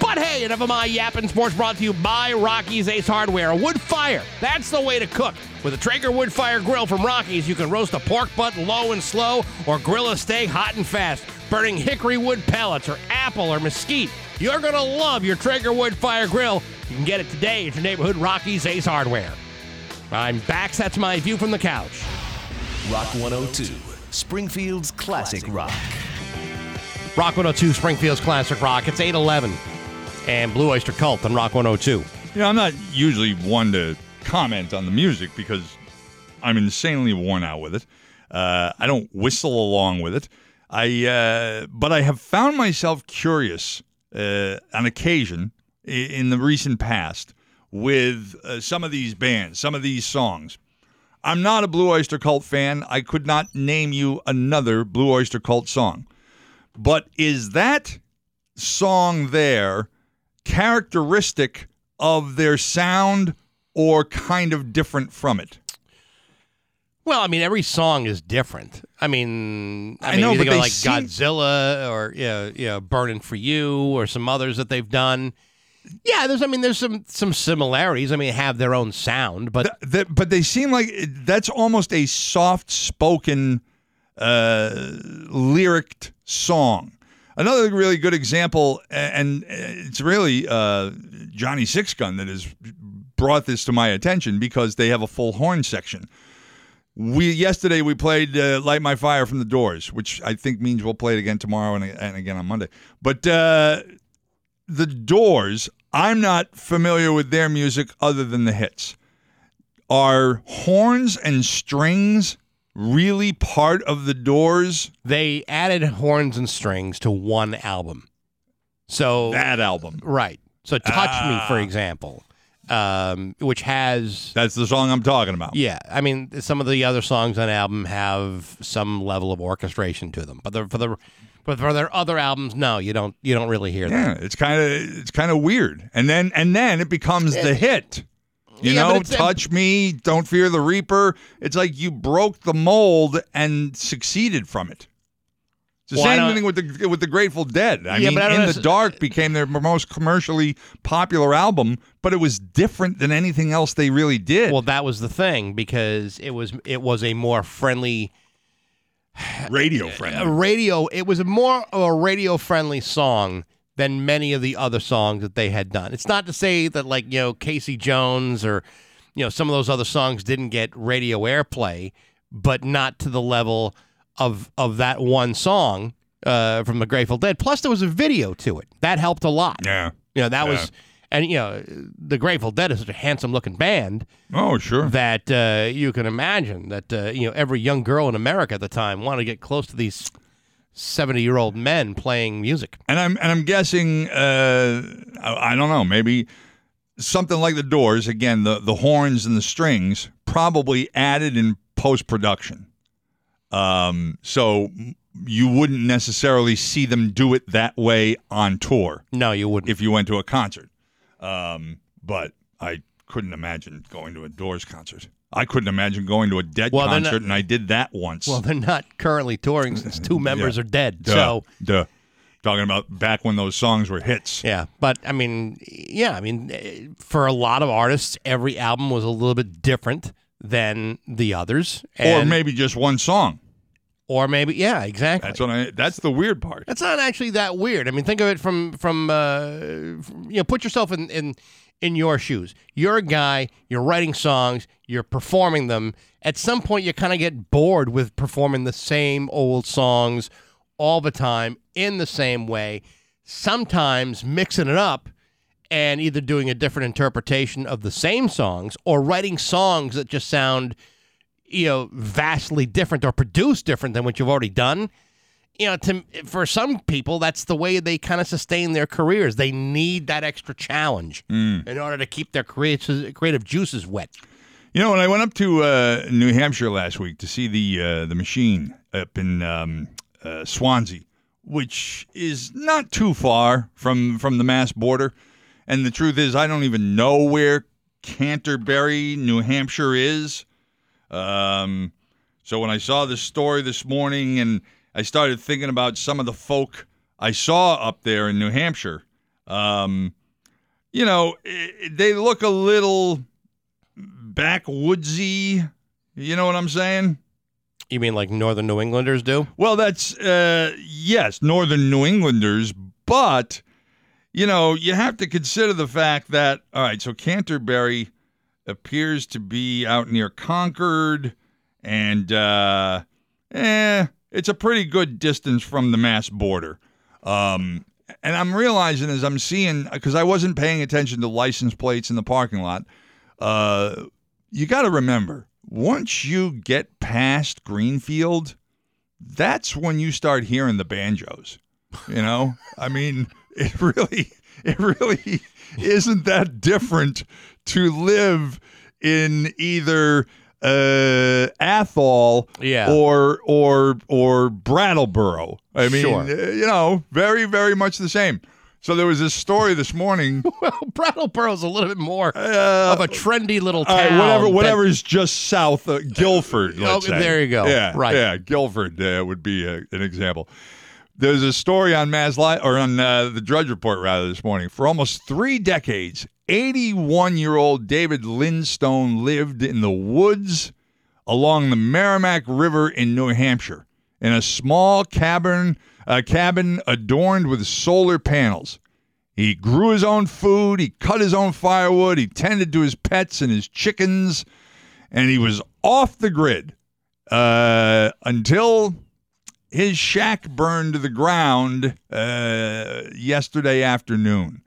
But hey, enough of my yapping. Sports brought to you by Rocky's Ace Hardware. A wood fire, that's the way to cook. With a Traeger wood fire grill from Rocky's, you can roast a pork butt low and slow or grill a steak hot and fast, burning hickory wood pellets or apple or mesquite. You're going to love your Traeger wood fire grill. You can get it today at your neighborhood Rocky's Ace Hardware. I'm Bax. That's my view from the couch. Rock one oh two, Springfield's classic rock. Rock one oh two, Springfield's classic rock. It's eight eleven. And Blue Oyster Cult on Rock one oh two. You know, I'm not usually one to comment on the music because I'm insanely worn out with it. Uh, I don't whistle along with it. I, uh, but I have found myself curious uh, on occasion in, in the recent past with uh, some of these bands, some of these songs. I'm not a Blue Oyster Cult fan. I could not name you another Blue Oyster Cult song. But is that song there characteristic of their sound or kind of different from it? Well, I mean, every song is different. I mean, I, I mean, know, you think of like seem... Godzilla or yeah, yeah, Burning for You or some others that they've done. Yeah, there's I mean, there's some some similarities. I mean, have their own sound, but the, the, but they seem like that's almost a soft-spoken uh lyriced song. Another really good example, and it's really uh, Johnny Sixgun that has brought this to my attention because they have a full horn section. We yesterday we played uh, Light My Fire from The Doors, which I think means we'll play it again tomorrow and, and again on Monday. But uh, The Doors, I'm not familiar with their music other than the hits. Are horns and strings really part of The Doors? They added horns and strings to one album. So that album. Right. So Touch ah. Me, for example, um, which has... That's the song I'm talking about. Yeah. I mean, some of the other songs on the album have some level of orchestration to them. But the, for the but for their other albums, no, you don't you don't really hear yeah, that. Yeah, it's kind of it's kind of weird. And then and then it becomes it, the hit. You yeah, know, Touch Me, Don't Fear the Reaper. It's like you broke the mold and succeeded from it. It's the well, same thing with the with the Grateful Dead. I yeah, mean, I In the Dark became their most commercially popular album, but it was different than anything else they really did. Well, that was the thing, because it was it was a more friendly... Radio friendly. A radio, it was a more a radio-friendly song than many of the other songs that they had done. It's not to say that, like, you know, Casey Jones or, you know, some of those other songs didn't get radio airplay, but not to the level of of that one song uh, from the Grateful Dead. Plus, there was a video to it. That helped a lot. Yeah. You know, that yeah. was, And, you know, the Grateful Dead is such a handsome-looking band. Oh, sure. That uh, you can imagine that, uh, you know, every young girl in America at the time wanted to get close to these seventy-year-old men playing music. And I'm and I'm guessing, uh, I, I don't know, maybe something like the Doors, again, the, the horns and the strings, probably added in post-production. Um, so you wouldn't necessarily see them do it that way on tour. No, you wouldn't. If you went to a concert. Um, but I couldn't imagine going to a Doors concert. I couldn't imagine going to a Dead well, concert, not, and I did that once. Well, they're not currently touring since two members yeah. are dead. Duh, so, duh. Talking about back when those songs were hits. Yeah, but I mean, yeah, I mean, for a lot of artists, every album was a little bit different than the others, and, or maybe just one song. Or maybe, yeah, exactly. That's what I, that's the weird part. That's not actually that weird. I mean, think of it from from, uh, from you know, put yourself in, in in your shoes. You're a guy. You're writing songs. You're performing them. At some point, you kind of get bored with performing the same old songs all the time in the same way. Sometimes mixing it up and either doing a different interpretation of the same songs or writing songs that just sound, you know, vastly different or produced different than what you've already done. You know, to, for some people, that's the way they kind of sustain their careers. They need that extra challenge mm. in order to keep their creative, creative juices wet. You know, when I went up to uh, New Hampshire last week to see the uh, the Machine up in um, uh, Swansea, which is not too far from, from the Mass border, and the truth is I don't even know where Canterbury, New Hampshire is. Um, so when I saw this story this morning and I started thinking about some of the folk I saw up there in New Hampshire, um, you know, it, they look a little backwoodsy, you know what I'm saying? You mean like Northern New Englanders do? Well, that's, uh, yes, Northern New Englanders, but, you know, you have to consider the fact that, all right, so Canterbury appears to be out near Concord, and uh, eh, it's a pretty good distance from the Mass border. Um, and I'm realizing as I'm seeing, because I wasn't paying attention to license plates in the parking lot, uh, you got to remember, once you get past Greenfield, that's when you start hearing the banjos. You know? I mean, it really, it really isn't that different to live in either uh, Athol yeah. or or or Brattleboro. I mean, sure. you know, very, very much the same. So there was this story this morning. Well, Brattleboro's a little bit more uh, of a trendy little town. Uh, whatever, whatever that, is just south of Guilford, let's oh, say. There you go. Yeah, right. Yeah, Guilford uh, would be uh, an example. There's a story on Mass Live, or on uh, the Drudge Report, rather, this morning. For almost three decades, eighty-one-year-old David Lindstone lived in the woods along the Merrimack River in New Hampshire in a small cabin, a cabin adorned with solar panels. He grew his own food, he cut his own firewood, he tended to his pets and his chickens, and he was off the grid uh, until his shack burned to the ground uh, yesterday afternoon.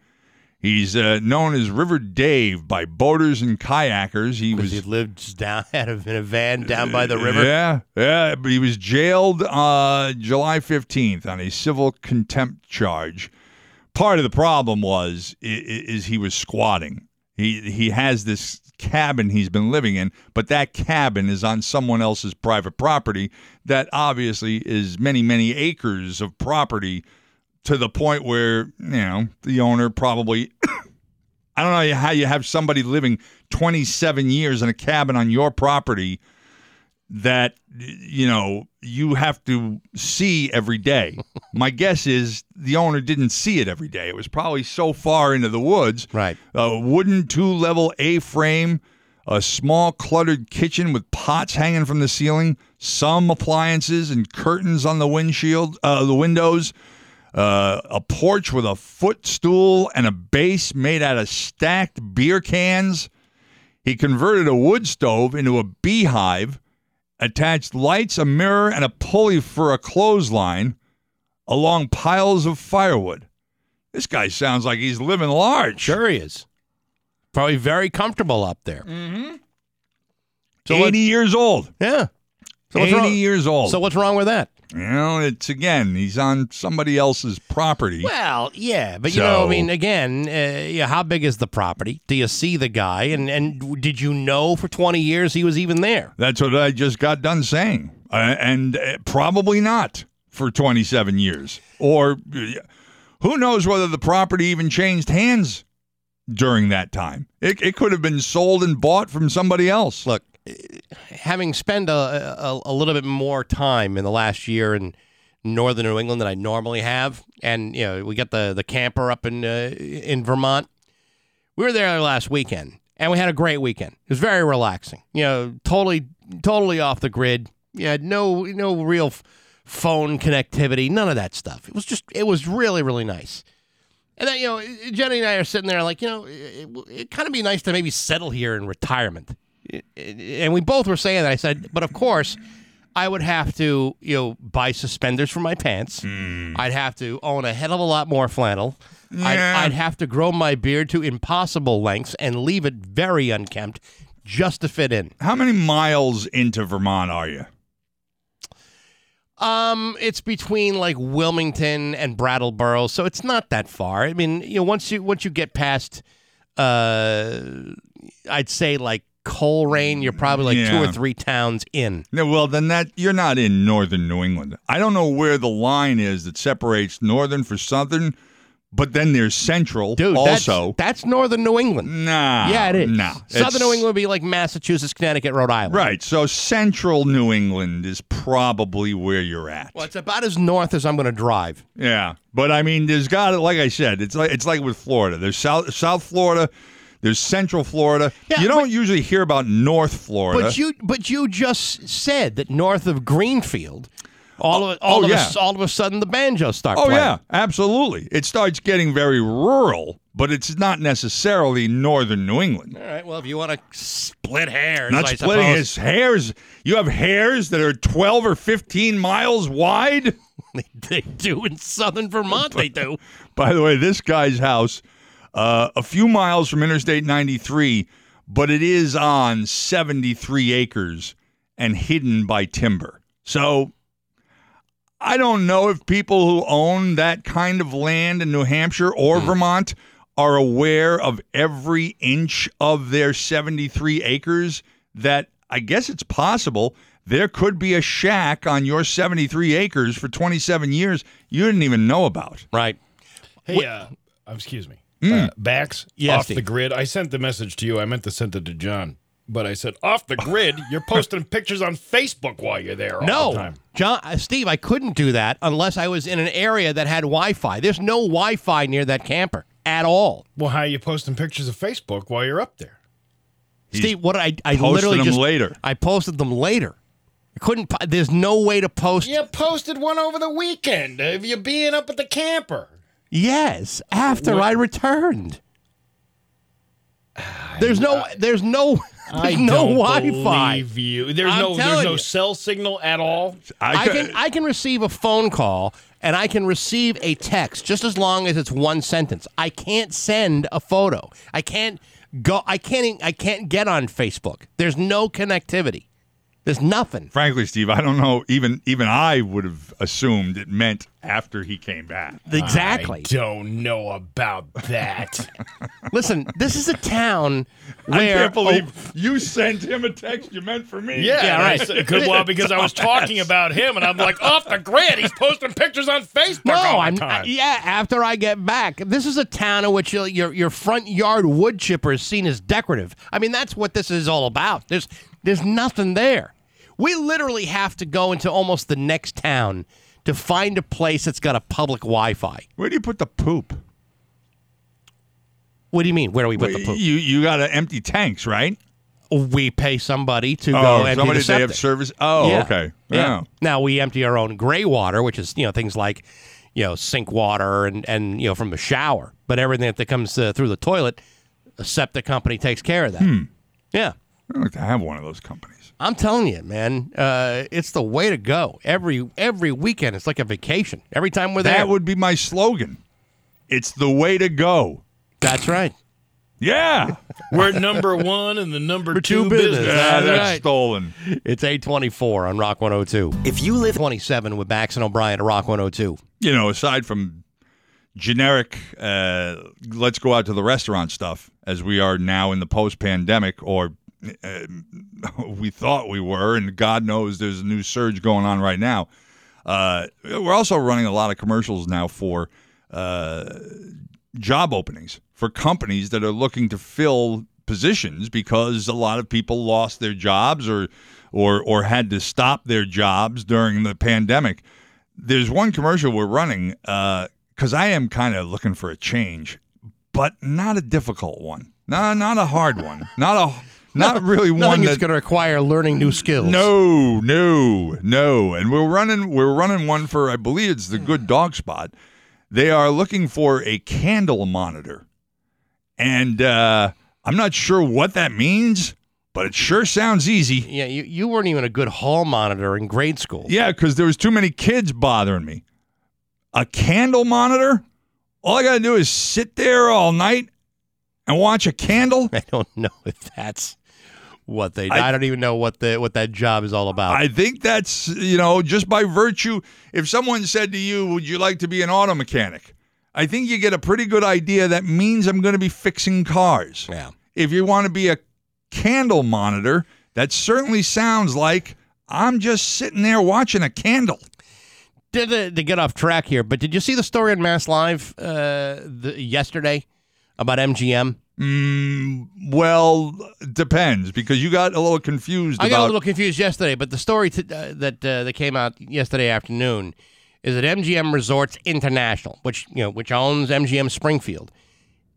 He's uh, known as River Dave by boaters and kayakers. He was he lived down out of in a van down by the river. Yeah, yeah. But he was jailed uh, July fifteenth on a civil contempt charge. Part of the problem was is, is he was squatting. He he has this cabin he's been living in, but that cabin is on someone else's private property. That obviously is many many acres of property. To the point where, you know, the owner probably, I don't know how you have somebody living twenty-seven years in a cabin on your property that, you know, you have to see every day. My guess is the owner didn't see it every day. It was probably so far into the woods. Right. A wooden two-level A-frame, a small cluttered kitchen with pots hanging from the ceiling, some appliances and curtains on the windshield, uh, the windows. Uh, a porch with a footstool and a base made out of stacked beer cans. He converted a wood stove into a beehive, attached lights, a mirror, and a pulley for a clothesline along piles of firewood. This guy sounds like he's living large. Sure he is. Probably very comfortable up there. Mm-hmm. So eighty years old. Yeah. So eighty years old. So what's wrong with that? You know, it's, again, he's on somebody else's property. Well, yeah, but, so, you know, I mean, again, uh, yeah, how big is the property? Do you see the guy? And, and did you know for twenty years he was even there? That's what I just got done saying. Uh, and uh, probably not for twenty-seven years. Or uh, who knows whether the property even changed hands during that time. It, it could have been sold and bought from somebody else. Look. Having spent a, a, a little bit more time in the last year in northern New England than I normally have, and you know we got the, the camper up in uh, in Vermont. We were there last weekend, and we had a great weekend. It was very relaxing. You know, totally totally off the grid. You had no no real f- phone connectivity, none of that stuff. It was just it was really really nice. And then you know Jenny and I are sitting there like you know it it'd kind of be nice to maybe settle here in retirement. And we both were saying that. I said, but of course, I would have to, you know, buy suspenders for my pants. Mm. I'd have to own a hell of a lot more flannel. Yeah. I'd, I'd have to grow my beard to impossible lengths and leave it very unkempt just to fit in. How many miles into Vermont are you? Um, it's between like Wilmington and Brattleboro, so it's not that far. I mean, you know, once you once you get past, uh, I'd say like. Coleraine, you're probably like yeah. two or three towns in. Yeah, well, then that you're not in northern New England. I don't know where the line is that separates northern for southern, but then there's central. Dude, also. That's, that's northern New England. Nah. Yeah, it is. Nah, southern it's, New England would be like Massachusetts, Connecticut, Rhode Island. Right, so central New England is probably where you're at. Well, it's about as north as I'm going to drive. Yeah, but I mean, there's got to, like I said, it's like it's like with Florida. There's South, South Florida. There's Central Florida. Yeah, you don't but, usually hear about North Florida. But you, but you just said that north of Greenfield, all of all oh, of yeah. a, all of a sudden the banjos start. Oh playing. yeah, absolutely. It starts getting very rural, but it's not necessarily northern New England. All right. Well, if you want to split hairs, not I splitting his hairs. You have hairs that are twelve or fifteen miles wide. They do in southern Vermont. They do. By the way, this guy's house. Uh, a few miles from Interstate ninety-three, but it is on seventy-three acres and hidden by timber. So I don't know if people who own that kind of land in New Hampshire or mm. Vermont are aware of every inch of their seventy-three acres that I guess it's possible there could be a shack on your seventy-three acres for twenty-seven years you didn't even know about. Right. Hey, uh, excuse me. Mm. Uh, Bax, yes, off Steve. The grid. I sent the message to you. I meant to send it to John, but I said, off the grid, you're posting pictures on Facebook while you're there all no, the time. No, John, uh, Steve, I couldn't do that unless I was in an area that had Wi-Fi. There's no Wi-Fi near that camper at all. Well, how are you posting pictures of Facebook while you're up there? He's Steve, what I, I literally them just... later. I posted them later. I couldn't... There's no way to post... You posted one over the weekend of you being up at the camper. Yes, after what? I returned. There's no, there's no, there's I no Wi-Fi. You. There's I'm no, there's no you. Cell signal at all. I, I can, I can receive a phone call and I can receive a text just as long as it's one sentence. I can't send a photo. I can't go. I can't. I can't get on Facebook. There's no connectivity. There's nothing. Frankly, Steve, I don't know. Even even I would have assumed it meant after he came back. Exactly. I don't know about that. Listen, this is a town where... I can't believe oh, you sent him a text you meant for me. Yeah, yeah right. Said, good, well, because I was talking about him, and I'm like, off the grid, he's posting pictures on Facebook no, all the I'm, time. I, yeah, after I get back. This is a town in which your, your your front yard wood chipper is seen as decorative. I mean, that's what this is all about. There's... There's nothing there. We literally have to go into almost the next town to find a place that's got a public Wi-Fi. Where do you put the poop? What do you mean? Where do we put Wait, the poop? You you got to empty tanks, right? We pay somebody to oh, go empty somebody the septic. They have service. Oh, yeah. okay. Yeah. yeah. Now we empty our own gray water, which is you know things like you know sink water and and you know from the shower, but everything that comes uh, through the toilet, a septic company takes care of that. Hmm. Yeah. I'd like to have one of those companies. I'm telling you, man, uh, it's the way to go. Every every weekend, it's like a vacation. Every time we're there. That would be my slogan. It's the way to go. That's right. Yeah. We're number one in the number two, two business. business. Yeah, that's, that's right. Stolen. It's eight twenty-four on Rock one oh two. If you live twenty-seven with Backson O'Brien to Rock one oh two. You know, aside from generic, uh, let's go out to the restaurant stuff, as we are now in the post-pandemic, or uh, we thought we were, and God knows there's a new surge going on right now. Uh, we're also running a lot of commercials now for uh, job openings for companies that are looking to fill positions because a lot of people lost their jobs or or or had to stop their jobs during the pandemic. There's one commercial we're running uh, because I am kind of looking for a change, but not a difficult one. No, not a hard one. Not a... Not really one that's going to require learning new skills. No, no, no. And we're running we're running one for, I believe it's the Good Dog Spot. They are looking for a candle monitor. And uh, I'm not sure what that means, but it sure sounds easy. Yeah, you, you weren't even a good hall monitor in grade school. Yeah, because there was too many kids bothering me. A candle monitor? All I got to do is sit there all night and watch a candle? I don't know if that's... What they I, I don't even know what the what that job is all about. I think that's, you know, just by virtue, if someone said to you, would you like to be an auto mechanic? I think you get a pretty good idea that means I'm going to be fixing cars. Yeah. If you want to be a candle monitor, that certainly sounds like I'm just sitting there watching a candle. Did to, to get off track here, but did you see the story on Mass Live uh, the, yesterday about M G M? Mm, well, depends, because you got a little confused about... I got a little confused yesterday, but the story t- uh, that uh, that came out yesterday afternoon is that M G M Resorts International, which you know, which owns M G M Springfield,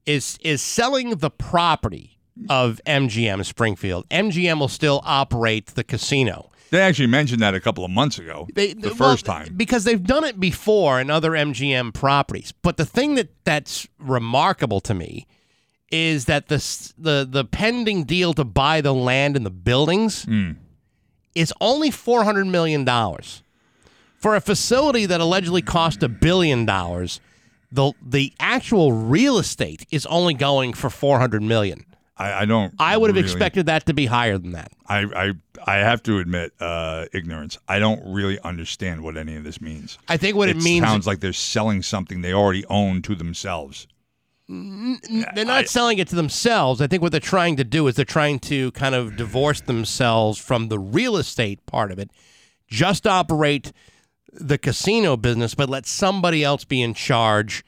is is selling the property of M G M Springfield. M G M will still operate the casino. They actually mentioned that a couple of months ago, they, the well, first time. Because they've done it before in other M G M properties. But the thing that that's remarkable to me is that the, the the pending deal to buy the land and the buildings mm. is only four hundred million dollars. For a facility that allegedly cost a billion dollars, the the actual real estate is only going for four hundred million dollars. I, I don't... I would have really expected that to be higher than that. I I, I have to admit uh, ignorance. I don't really understand what any of this means. I think what it, it means... It sounds like they're selling something they already own to themselves. N- they're not I, selling it to themselves. I think what they're trying to do is they're trying to kind of divorce themselves from the real estate part of it, just operate the casino business, but let somebody else be in charge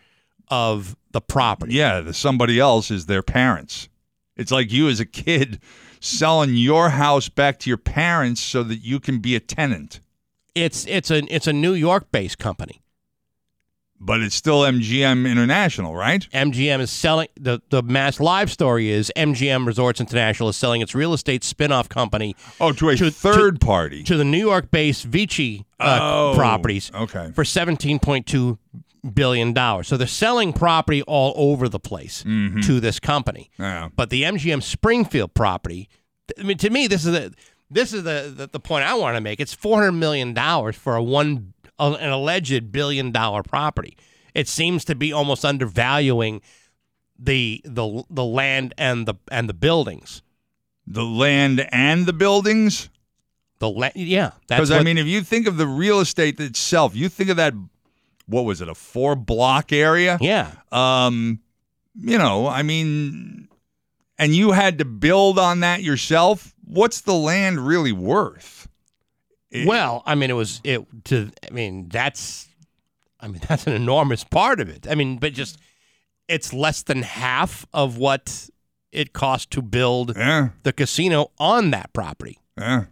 of the property. Yeah, the somebody else is their parents. It's like you as a kid selling your house back to your parents so that you can be a tenant. It's it's a it's a New York-based company. But it's still M G M International, right? M G M is selling, the, the Mass Live story is M G M Resorts International is selling its real estate spin-off company. Oh, to a to, third to, party. To the New York-based Vici uh, oh, properties okay. for seventeen point two billion dollars. So they're selling property all over the place mm-hmm. to this company. Yeah. But the M G M Springfield property, I mean, to me, this is the, this is the, the, the point I want to make. It's four hundred million dollars for a one an alleged billion-dollar property. It seems to be almost undervaluing the the the land and the and the buildings. The land and the buildings? The land, yeah. Because, I mean, if you think of the real estate itself, you think of that, what was it, a four-block area? Yeah. Um, you know, I mean, and you had to build on that yourself. What's the land really worth? It, well, I mean, it was it to. I mean, that's, I mean, that's an enormous part of it. I mean, but just it's less than half of what it cost to build yeah. the casino on that property. Yeah.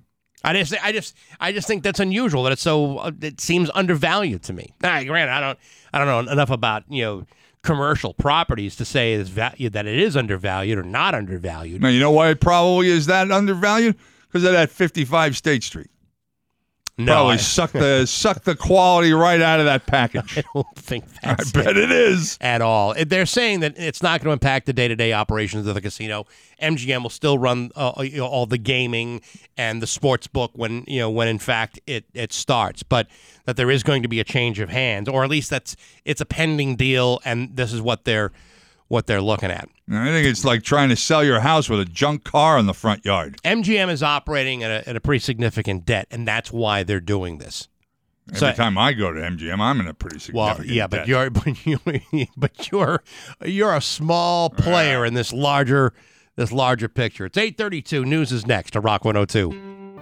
I just, I just, I just think that's unusual. That it's so, it seems undervalued to me. Now, granted, I don't, I don't know enough about you know commercial properties to say it's value that it is undervalued or not undervalued. Now, you know why it probably is that undervalued? Because of that fifty-five State Street. No, probably I, suck the suck the quality right out of that package. I don't think that's I bet it, it is. At all. They're saying that it's not going to impact the day-to-day operations of the casino. M G M will still run uh, you know, all the gaming and the sports book when, you know, when in fact it, it starts. But that there is going to be a change of hands, or at least that's it's a pending deal, and this is what they're what they're looking at. I think it's like trying to sell your house with a junk car in the front yard. M G M is operating at a, at a pretty significant debt, and that's why they're doing this. Every so, time I go to M G M, I'm in a pretty significant well, yeah, debt. But you're, but you, but you're, you're a small player yeah. in this larger, this larger picture. It's eight thirty-two. News is next to Rock one oh two.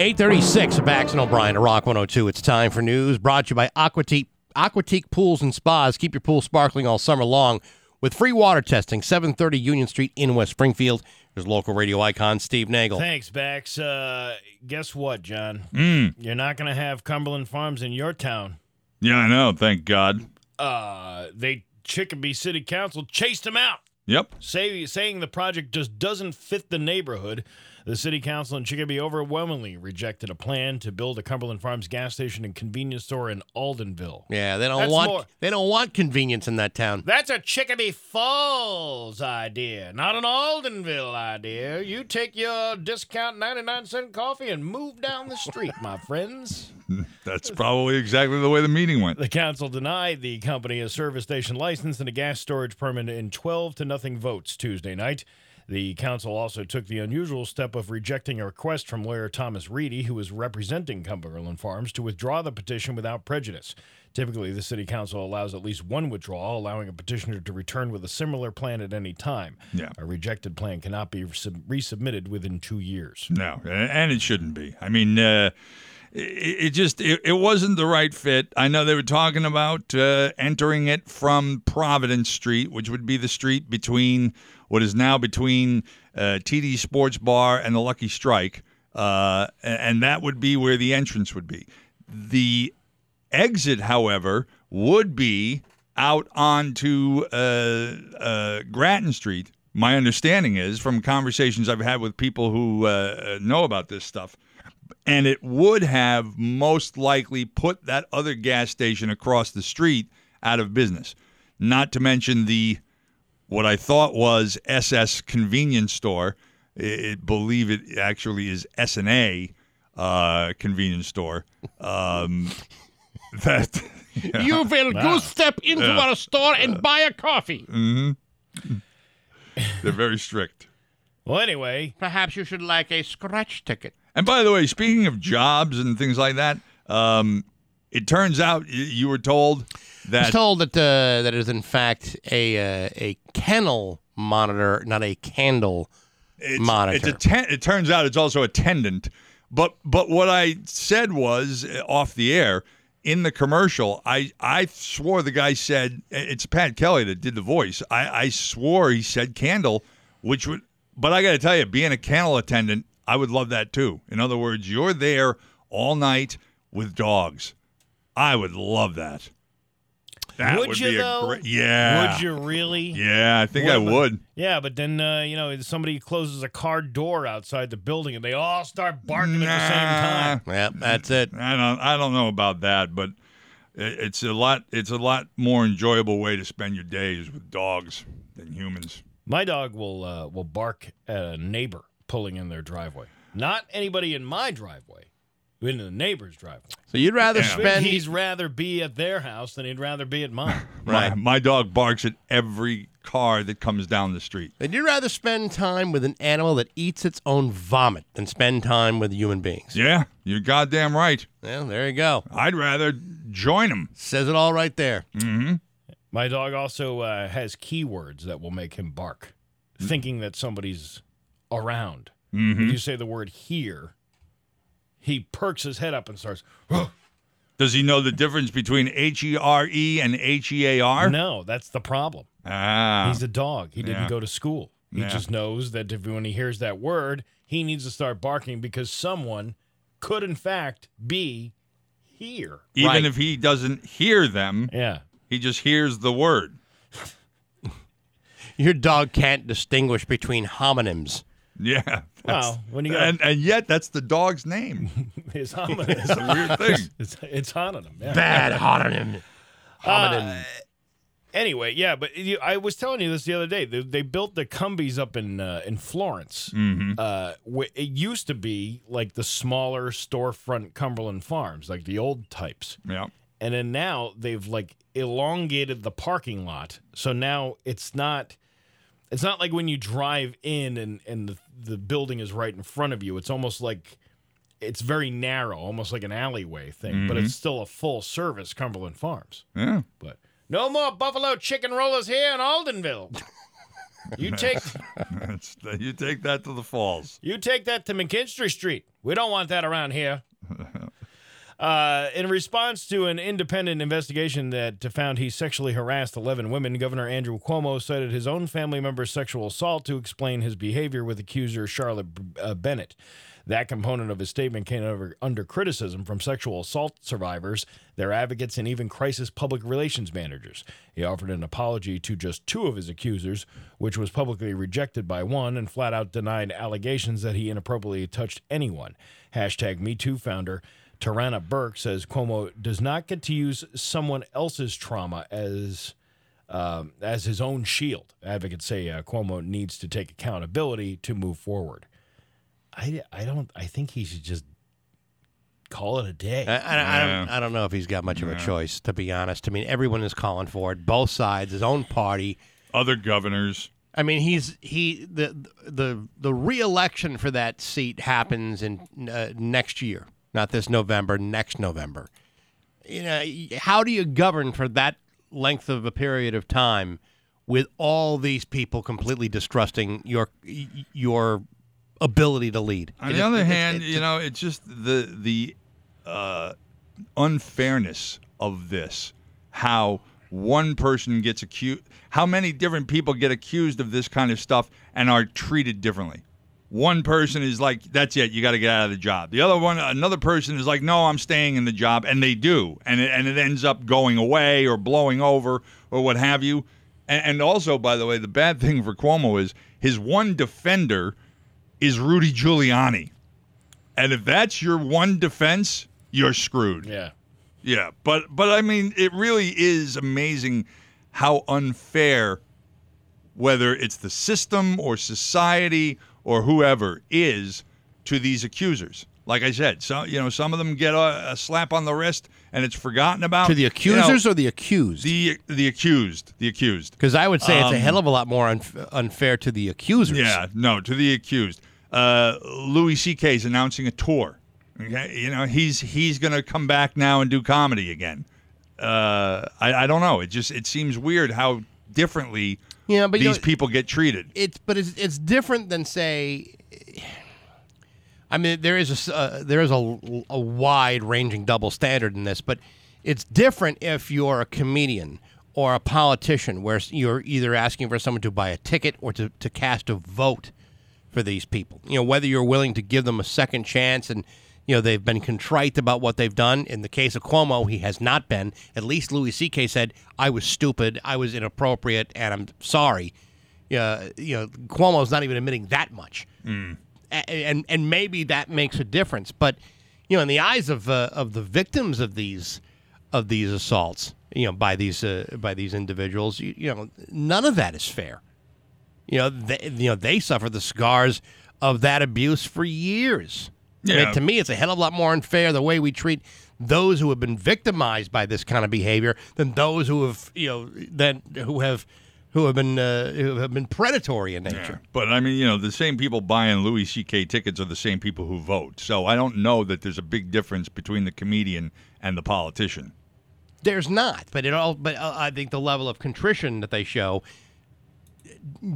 eight thirty-six of Backson O'Brien to Rock one oh two. It's time for news brought to you by Aquatique. Aquatique Pools and Spas. Keep your pool sparkling all summer long with free water testing, seven thirty Union Street in West Springfield. There's local radio icon Steve Nagel. Thanks, Bax. Uh, guess what, John? Mm. You're not going to have Cumberland Farms in your town. Yeah, I know. Thank God. Uh, they Chicopee City Council chased them out. Yep. Say, saying the project just doesn't fit the neighborhood. The city council in Chicopee overwhelmingly rejected a plan to build a Cumberland Farms gas station and convenience store in Aldenville. Yeah, they don't That's want more, they don't want convenience in that town. That's a Chicopee Falls idea, not an Aldenville idea. You take your discount ninety-nine cent coffee and move down the street, my friends. That's probably exactly the way the meeting went. The council denied the company a service station license and a gas storage permit in twelve to nothing votes Tuesday night. The council also took the unusual step of rejecting a request from lawyer Thomas Reedy, who was representing Cumberland Farms, to withdraw the petition without prejudice. Typically, the city council allows at least one withdrawal, allowing a petitioner to return with a similar plan at any time. Yeah. A rejected plan cannot be resub- resubmitted within two years. No, and it shouldn't be. I mean, uh, it, it just it, it wasn't the right fit. I know they were talking about uh, entering it from Providence Street, which would be the street between what is now between uh, T D Sports Bar and the Lucky Strike, uh, and that would be where the entrance would be. The exit, however, would be out onto uh, uh, Grattan Street. My understanding is, from conversations I've had with people who uh, know about this stuff, and it would have most likely put that other gas station across the street out of business, not to mention the what I thought was S S Convenience Store. I believe it actually is S and A uh, Convenience Store. Um, that you, know, you will wow. go step into uh, our store and uh, buy a coffee. Mm-hmm. They're very strict. Well, anyway, perhaps you should like a scratch ticket. And by the way, speaking of jobs and things like that, um, it turns out you were told... That. I was told that uh, that is in fact a uh, a kennel monitor, not a candle it's, monitor. It's a ten- it turns out it's also a attendant. But but what I said was uh, off the air in the commercial. I, I swore the guy said it's Pat Kelly that did the voice. I, I swore he said candle, which would. But I got to tell you, being a kennel attendant, I would love that too. In other words, you're there all night with dogs. I would love that. That would, would you, be a though? Great, yeah. Would you really? Yeah, I think would, I would. But, yeah, but then, uh, you know, somebody closes a car door outside the building and they all start barking nah. at the same time. Yep, that's it. I don't I don't know about that, but it's a lot it's a lot more enjoyable way to spend your days with dogs than humans. My dog will uh, will bark at a neighbor pulling in their driveway. Not anybody in my driveway. In the neighbor's driveway. So you'd rather yeah. spend... He'd rather be at their house than he'd rather be at mine. Right. My, my dog barks at every car that comes down the street. And you'd rather spend time with an animal that eats its own vomit than spend time with human beings. Yeah, you're goddamn right. Well, there you go. I'd rather join them. Says it all right there. Mm-hmm. My dog also uh, has keywords that will make him bark, mm-hmm. thinking that somebody's around. Mm-hmm. If you say the word here... He perks his head up and starts. Whoa. Does he know the difference between H E R E and H E A R? No, that's the problem. Ah. He's a dog. He didn't yeah. go to school. He yeah. just knows that if, when he hears that word, he needs to start barking because someone could, in fact, be here. Even right. if he doesn't hear them, yeah. he just hears the word. Your dog can't distinguish between homonyms. Yeah. Wow. When you got and, and yet, that's the dog's name. It's hominid. It's a weird thing. It's, it's hominid. Yeah. Bad hominid. Hominid. Uh, anyway, yeah, but you, I was telling you this the other day. They, they built the Cumbies up in uh, in Florence. Mm-hmm. Uh, wh- it used to be like the smaller storefront Cumberland Farms, like the old types. Yeah. And then now they've like elongated the parking lot. So now it's not... It's not like when you drive in and, and the, the building is right in front of you. It's almost like it's very narrow, almost like an alleyway thing, mm-hmm. but it's still a full-service Cumberland Farms. Yeah. But no more buffalo chicken rollers here in Aldenville. You take you take that to the falls. You take that to McKinstry Street. We don't want that around here. Uh, in response to an independent investigation that found he sexually harassed eleven women, Governor Andrew Cuomo cited his own family member's sexual assault to explain his behavior with accuser Charlotte uh, Bennett. That component of his statement came over, under criticism from sexual assault survivors, their advocates, and even crisis public relations managers. He offered an apology to just two of his accusers, which was publicly rejected by one, and flat-out denied allegations that he inappropriately touched anyone. Hashtag MeToo founder Tarana Burke says Cuomo does not get to use someone else's trauma as um, as his own shield. Advocates say uh, Cuomo needs to take accountability to move forward. I, I don't. I think he should just call it a day. I, I, yeah. I don't. I don't know if he's got much yeah. of a choice, to be honest. I mean, everyone is calling for it. Both sides, his own party, other governors. I mean, he's he the the the re-election for that seat happens in uh, next year. Not this November, next November. You know, how do you govern for that length of a period of time with all these people completely distrusting your your ability to lead? On it, the other it, hand, it, it, you know, it's just the the uh, unfairness of this. How one person gets accused, how many different people get accused of this kind of stuff and are treated differently. One person is like, that's it, you got to get out of the job. The other one, another person is like, no, I'm staying in the job, and they do. And it, and it ends up going away or blowing over or what have you. And, and also, by the way, the bad thing for Cuomo is his one defender is Rudy Giuliani. And if that's your one defense, you're screwed. Yeah. Yeah. But, but I mean, it really is amazing how unfair, whether it's the system or society or whoever is, to these accusers. Like I said, so, you know, some of them get a, a slap on the wrist and it's forgotten about. To the accusers, you know, or the accused? The the accused. The accused. Because I would say um, it's a hell of a lot more unf- unfair to the accusers. Yeah, no, to the accused. Uh, Louis C K is announcing a tour. Okay, you know, he's he's going to come back now and do comedy again. Uh, I, I don't know. It just it seems weird how differently... Yeah, but these know, people get treated. It's but it's it's different than, say, I mean, there is a uh, there is a, a wide ranging double standard in this, but it's different if you're a comedian or a politician, where you're either asking for someone to buy a ticket or to, to cast a vote for these people. You know, whether you're willing to give them a second chance and, you know, they've been contrite about what they've done. In the case of Cuomo, he has not been. At least Louis C K said, I was stupid, I was inappropriate, and I'm sorry. Uh, you know, Cuomo's not even admitting that much. Mm. And, and and maybe that makes a difference. But, you know, in the eyes of uh, of the victims of these of these assaults, you know, by these uh, by these individuals, you, you know, none of that is fair. You know, they, you know, they suffer the scars of that abuse for years. Yeah. I mean, to me, it's a hell of a lot more unfair the way we treat those who have been victimized by this kind of behavior than those who have, you know, than who have, who have been, uh, who have been predatory in nature. Yeah. But I mean, you know, the same people buying Louis C K tickets are the same people who vote. So I don't know that there's a big difference between the comedian and the politician. There's not, but it all. But uh, I think the level of contrition that they show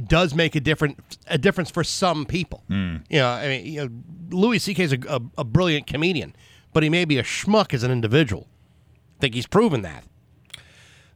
does make a different a difference for some people. Mm. You know, I mean, you know, Louis C K is a, a, a brilliant comedian, but he may be a schmuck as an individual. I think he's proven that.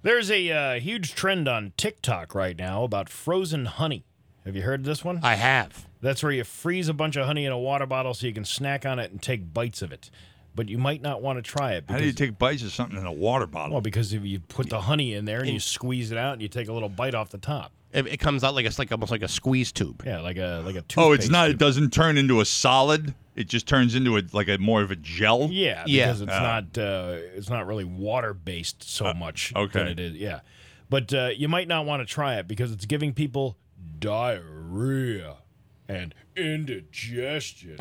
There's a uh, huge trend on TikTok right now about frozen honey. Have you heard of this one? I have. That's where you freeze a bunch of honey in a water bottle so you can snack on it and take bites of it. But you might not want to try it. Because, how do you take bites of something in a water bottle? Well, because if you put the honey in there and you squeeze it out and you take a little bite off the top. It, it comes out like it's like almost like a squeeze tube. Yeah, like a like a tube. Oh, it's not. Tube. It doesn't turn into a solid. It just turns into a, like a more of a gel. Yeah, because yeah. it's uh, not uh, it's not really water based so uh, much. Okay, than it is. Yeah, but uh, you might not want to try it because it's giving people diarrhea and indigestion.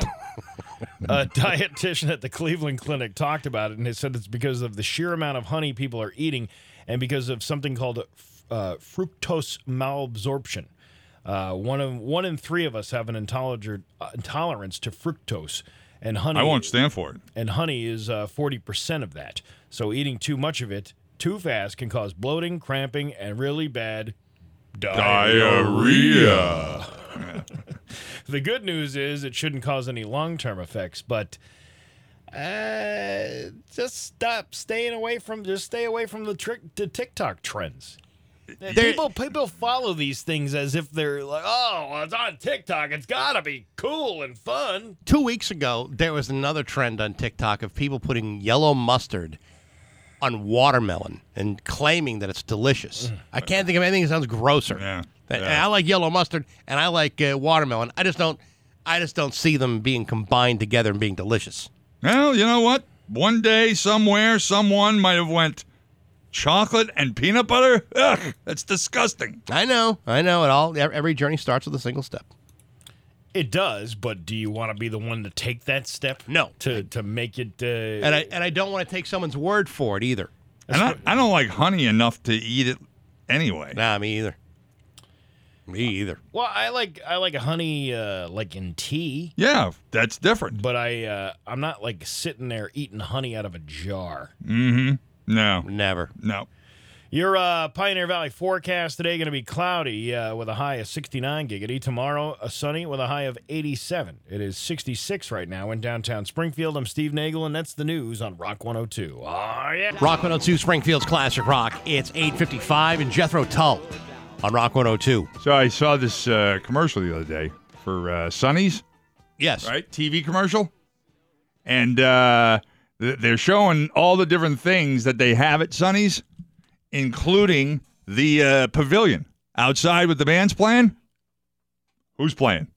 A dietitian at the Cleveland Clinic talked about it, and they said it's because of the sheer amount of honey people are eating, and because of something called uh, fructose malabsorption. Uh, one of one in three of us have an intoler- intolerance to fructose, and honey. I won't stand for it. And honey is uh, forty percent of that. So eating too much of it too fast can cause bloating, cramping, and really bad diarrhea. diarrhea. The good news is it shouldn't cause any long-term effects, but uh, just stop staying away from just stay away from the trick the TikTok trends. They're, people people follow these things as if they're like, oh, well, it's on TikTok. It's got to be cool and fun. Two weeks ago, there was another trend on TikTok of people putting yellow mustard on watermelon and claiming that it's delicious. I can't think of anything that sounds grosser. Yeah, yeah. I like yellow mustard and I like uh, watermelon. I just don't. I just don't see them being combined together and being delicious. Well, you know what? One day, somewhere, someone might have went. Chocolate and peanut butter? Ugh, that's disgusting. I know. I know. It all. Every journey starts with a single step. It does, but do you want to be the one to take that step? No. To to make it... Uh... And I and I don't want to take someone's word for it either. And I, I don't like honey enough to eat it anyway. Nah, me either. Me either. Well, I like I like honey uh, like in tea. Yeah, that's different. But I, uh, I'm not like sitting there eating honey out of a jar. Mm-hmm. No. Never. No. Your uh, Pioneer Valley forecast today going to be cloudy uh, with a high of sixty-nine. Giggity. Tomorrow, a sunny with a high of eighty-seven. It is sixty-six right now in downtown Springfield. I'm Steve Nagel, and that's the news on Rock one oh two. Oh, yeah. Rock one oh two, Springfield's Classic Rock. It's eight fifty-five in Jethro Tull on Rock one oh two. So I saw this uh, commercial the other day for uh, Sonny's. Yes. Right? T V commercial. And... Uh, They're showing all the different things that they have at Sonny's, including the uh, pavilion. Outside with the band's playing, who's playing?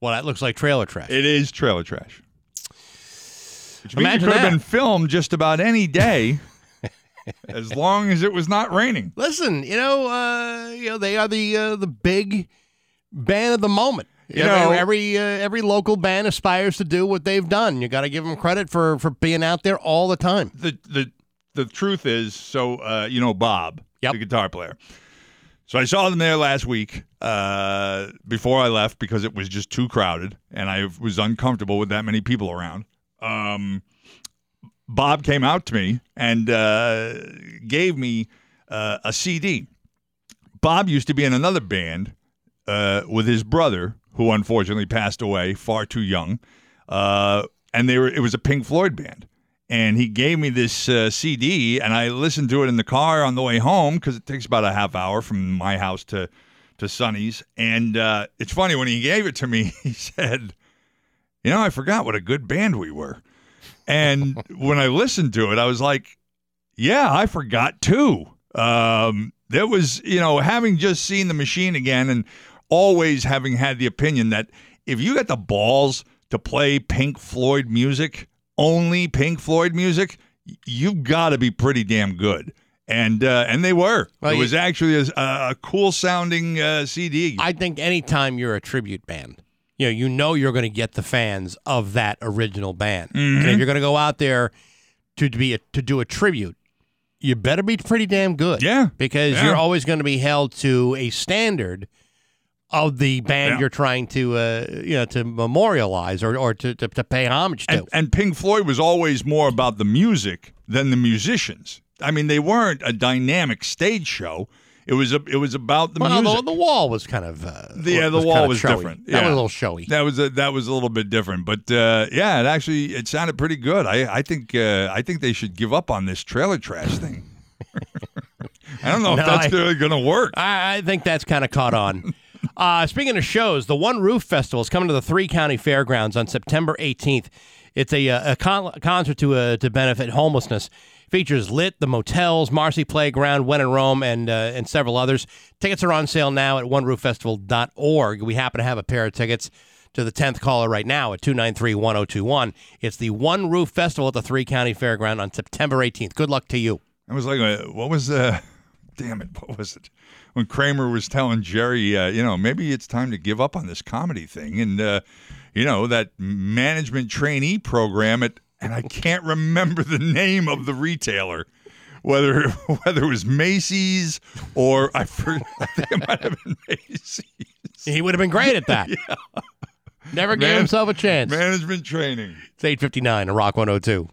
Well, that looks like Trailer Trash. It is Trailer Trash. Which means it could have been filmed just about any day, as long as it was not raining. Listen, you know, uh, you know they are the uh, the big band of the moment. You, you know, know, every uh, every local band aspires to do what they've done. You got to give them credit for, for being out there all the time. The the the truth is, so uh, you know, Bob, yep. The guitar player. So I saw them there last week uh, before I left because it was just too crowded and I was uncomfortable with that many people around. Um, Bob came out to me and uh, gave me uh, a C D. Bob used to be in another band uh, with his brother, who unfortunately passed away far too young, uh, and they were it was a Pink Floyd band. And he gave me this uh, C D, and I listened to it in the car on the way home because it takes about a half hour from my house to, to Sonny's. And uh, it's funny, when he gave it to me, he said, you know, I forgot what a good band we were. And when I listened to it, I was like, yeah, I forgot too. Um, there was, you know, having just seen The Machine again and always having had the opinion that if you got the balls to play Pink Floyd music, only Pink Floyd music, you've got to be pretty damn good. And uh, and they were. Well, it was actually a, a cool-sounding uh, C D. I think anytime you're a tribute band, you know, you know you're going to get the fans of that original band. Mm-hmm. And if you're going to go out there to be a, to do a tribute, you better be pretty damn good. Yeah. Because yeah. you're always going to be held to a standard of the band yeah. you're trying to, uh, you know, to memorialize or, or to, to, to pay homage to. And, and Pink Floyd was always more about the music than the musicians. I mean, they weren't a dynamic stage show. It was a, it was about the well, music. Well, the, the Wall was kind of uh, the, yeah, the was Wall was showy. Different. Yeah. That was a little showy. That was a, that was a little bit different. But uh, yeah, it actually it sounded pretty good. I I think uh, I think they should give up on this Trailer Trash thing. I don't know if no, that's I, really going to work. I, I think that's kind of caught on. Uh, speaking of shows, the One Roof Festival is coming to the Three County Fairgrounds on September eighteenth. It's a, a, con- a concert to uh, to benefit homelessness. Features Lit, The Motels, Marcy Playground, When in Rome, and uh, and several others. Tickets are on sale now at one roof festival dot org. We happen to have a pair of tickets to the tenth caller right now at two nine three, one oh two one. It's the One Roof Festival at the Three County Fairground on September eighteenth. Good luck to you. I was like, what was the... Damn it, what was it? When Kramer was telling Jerry, uh, you know, maybe it's time to give up on this comedy thing. And, uh, you know, that management trainee program at, and I can't remember the name of the retailer, whether whether it was Macy's or I, for, I think it might have been Macy's. He would have been great at that. Yeah. Never gave Man- himself a chance. Management training. It's eight fifty-nine on Rock one oh two.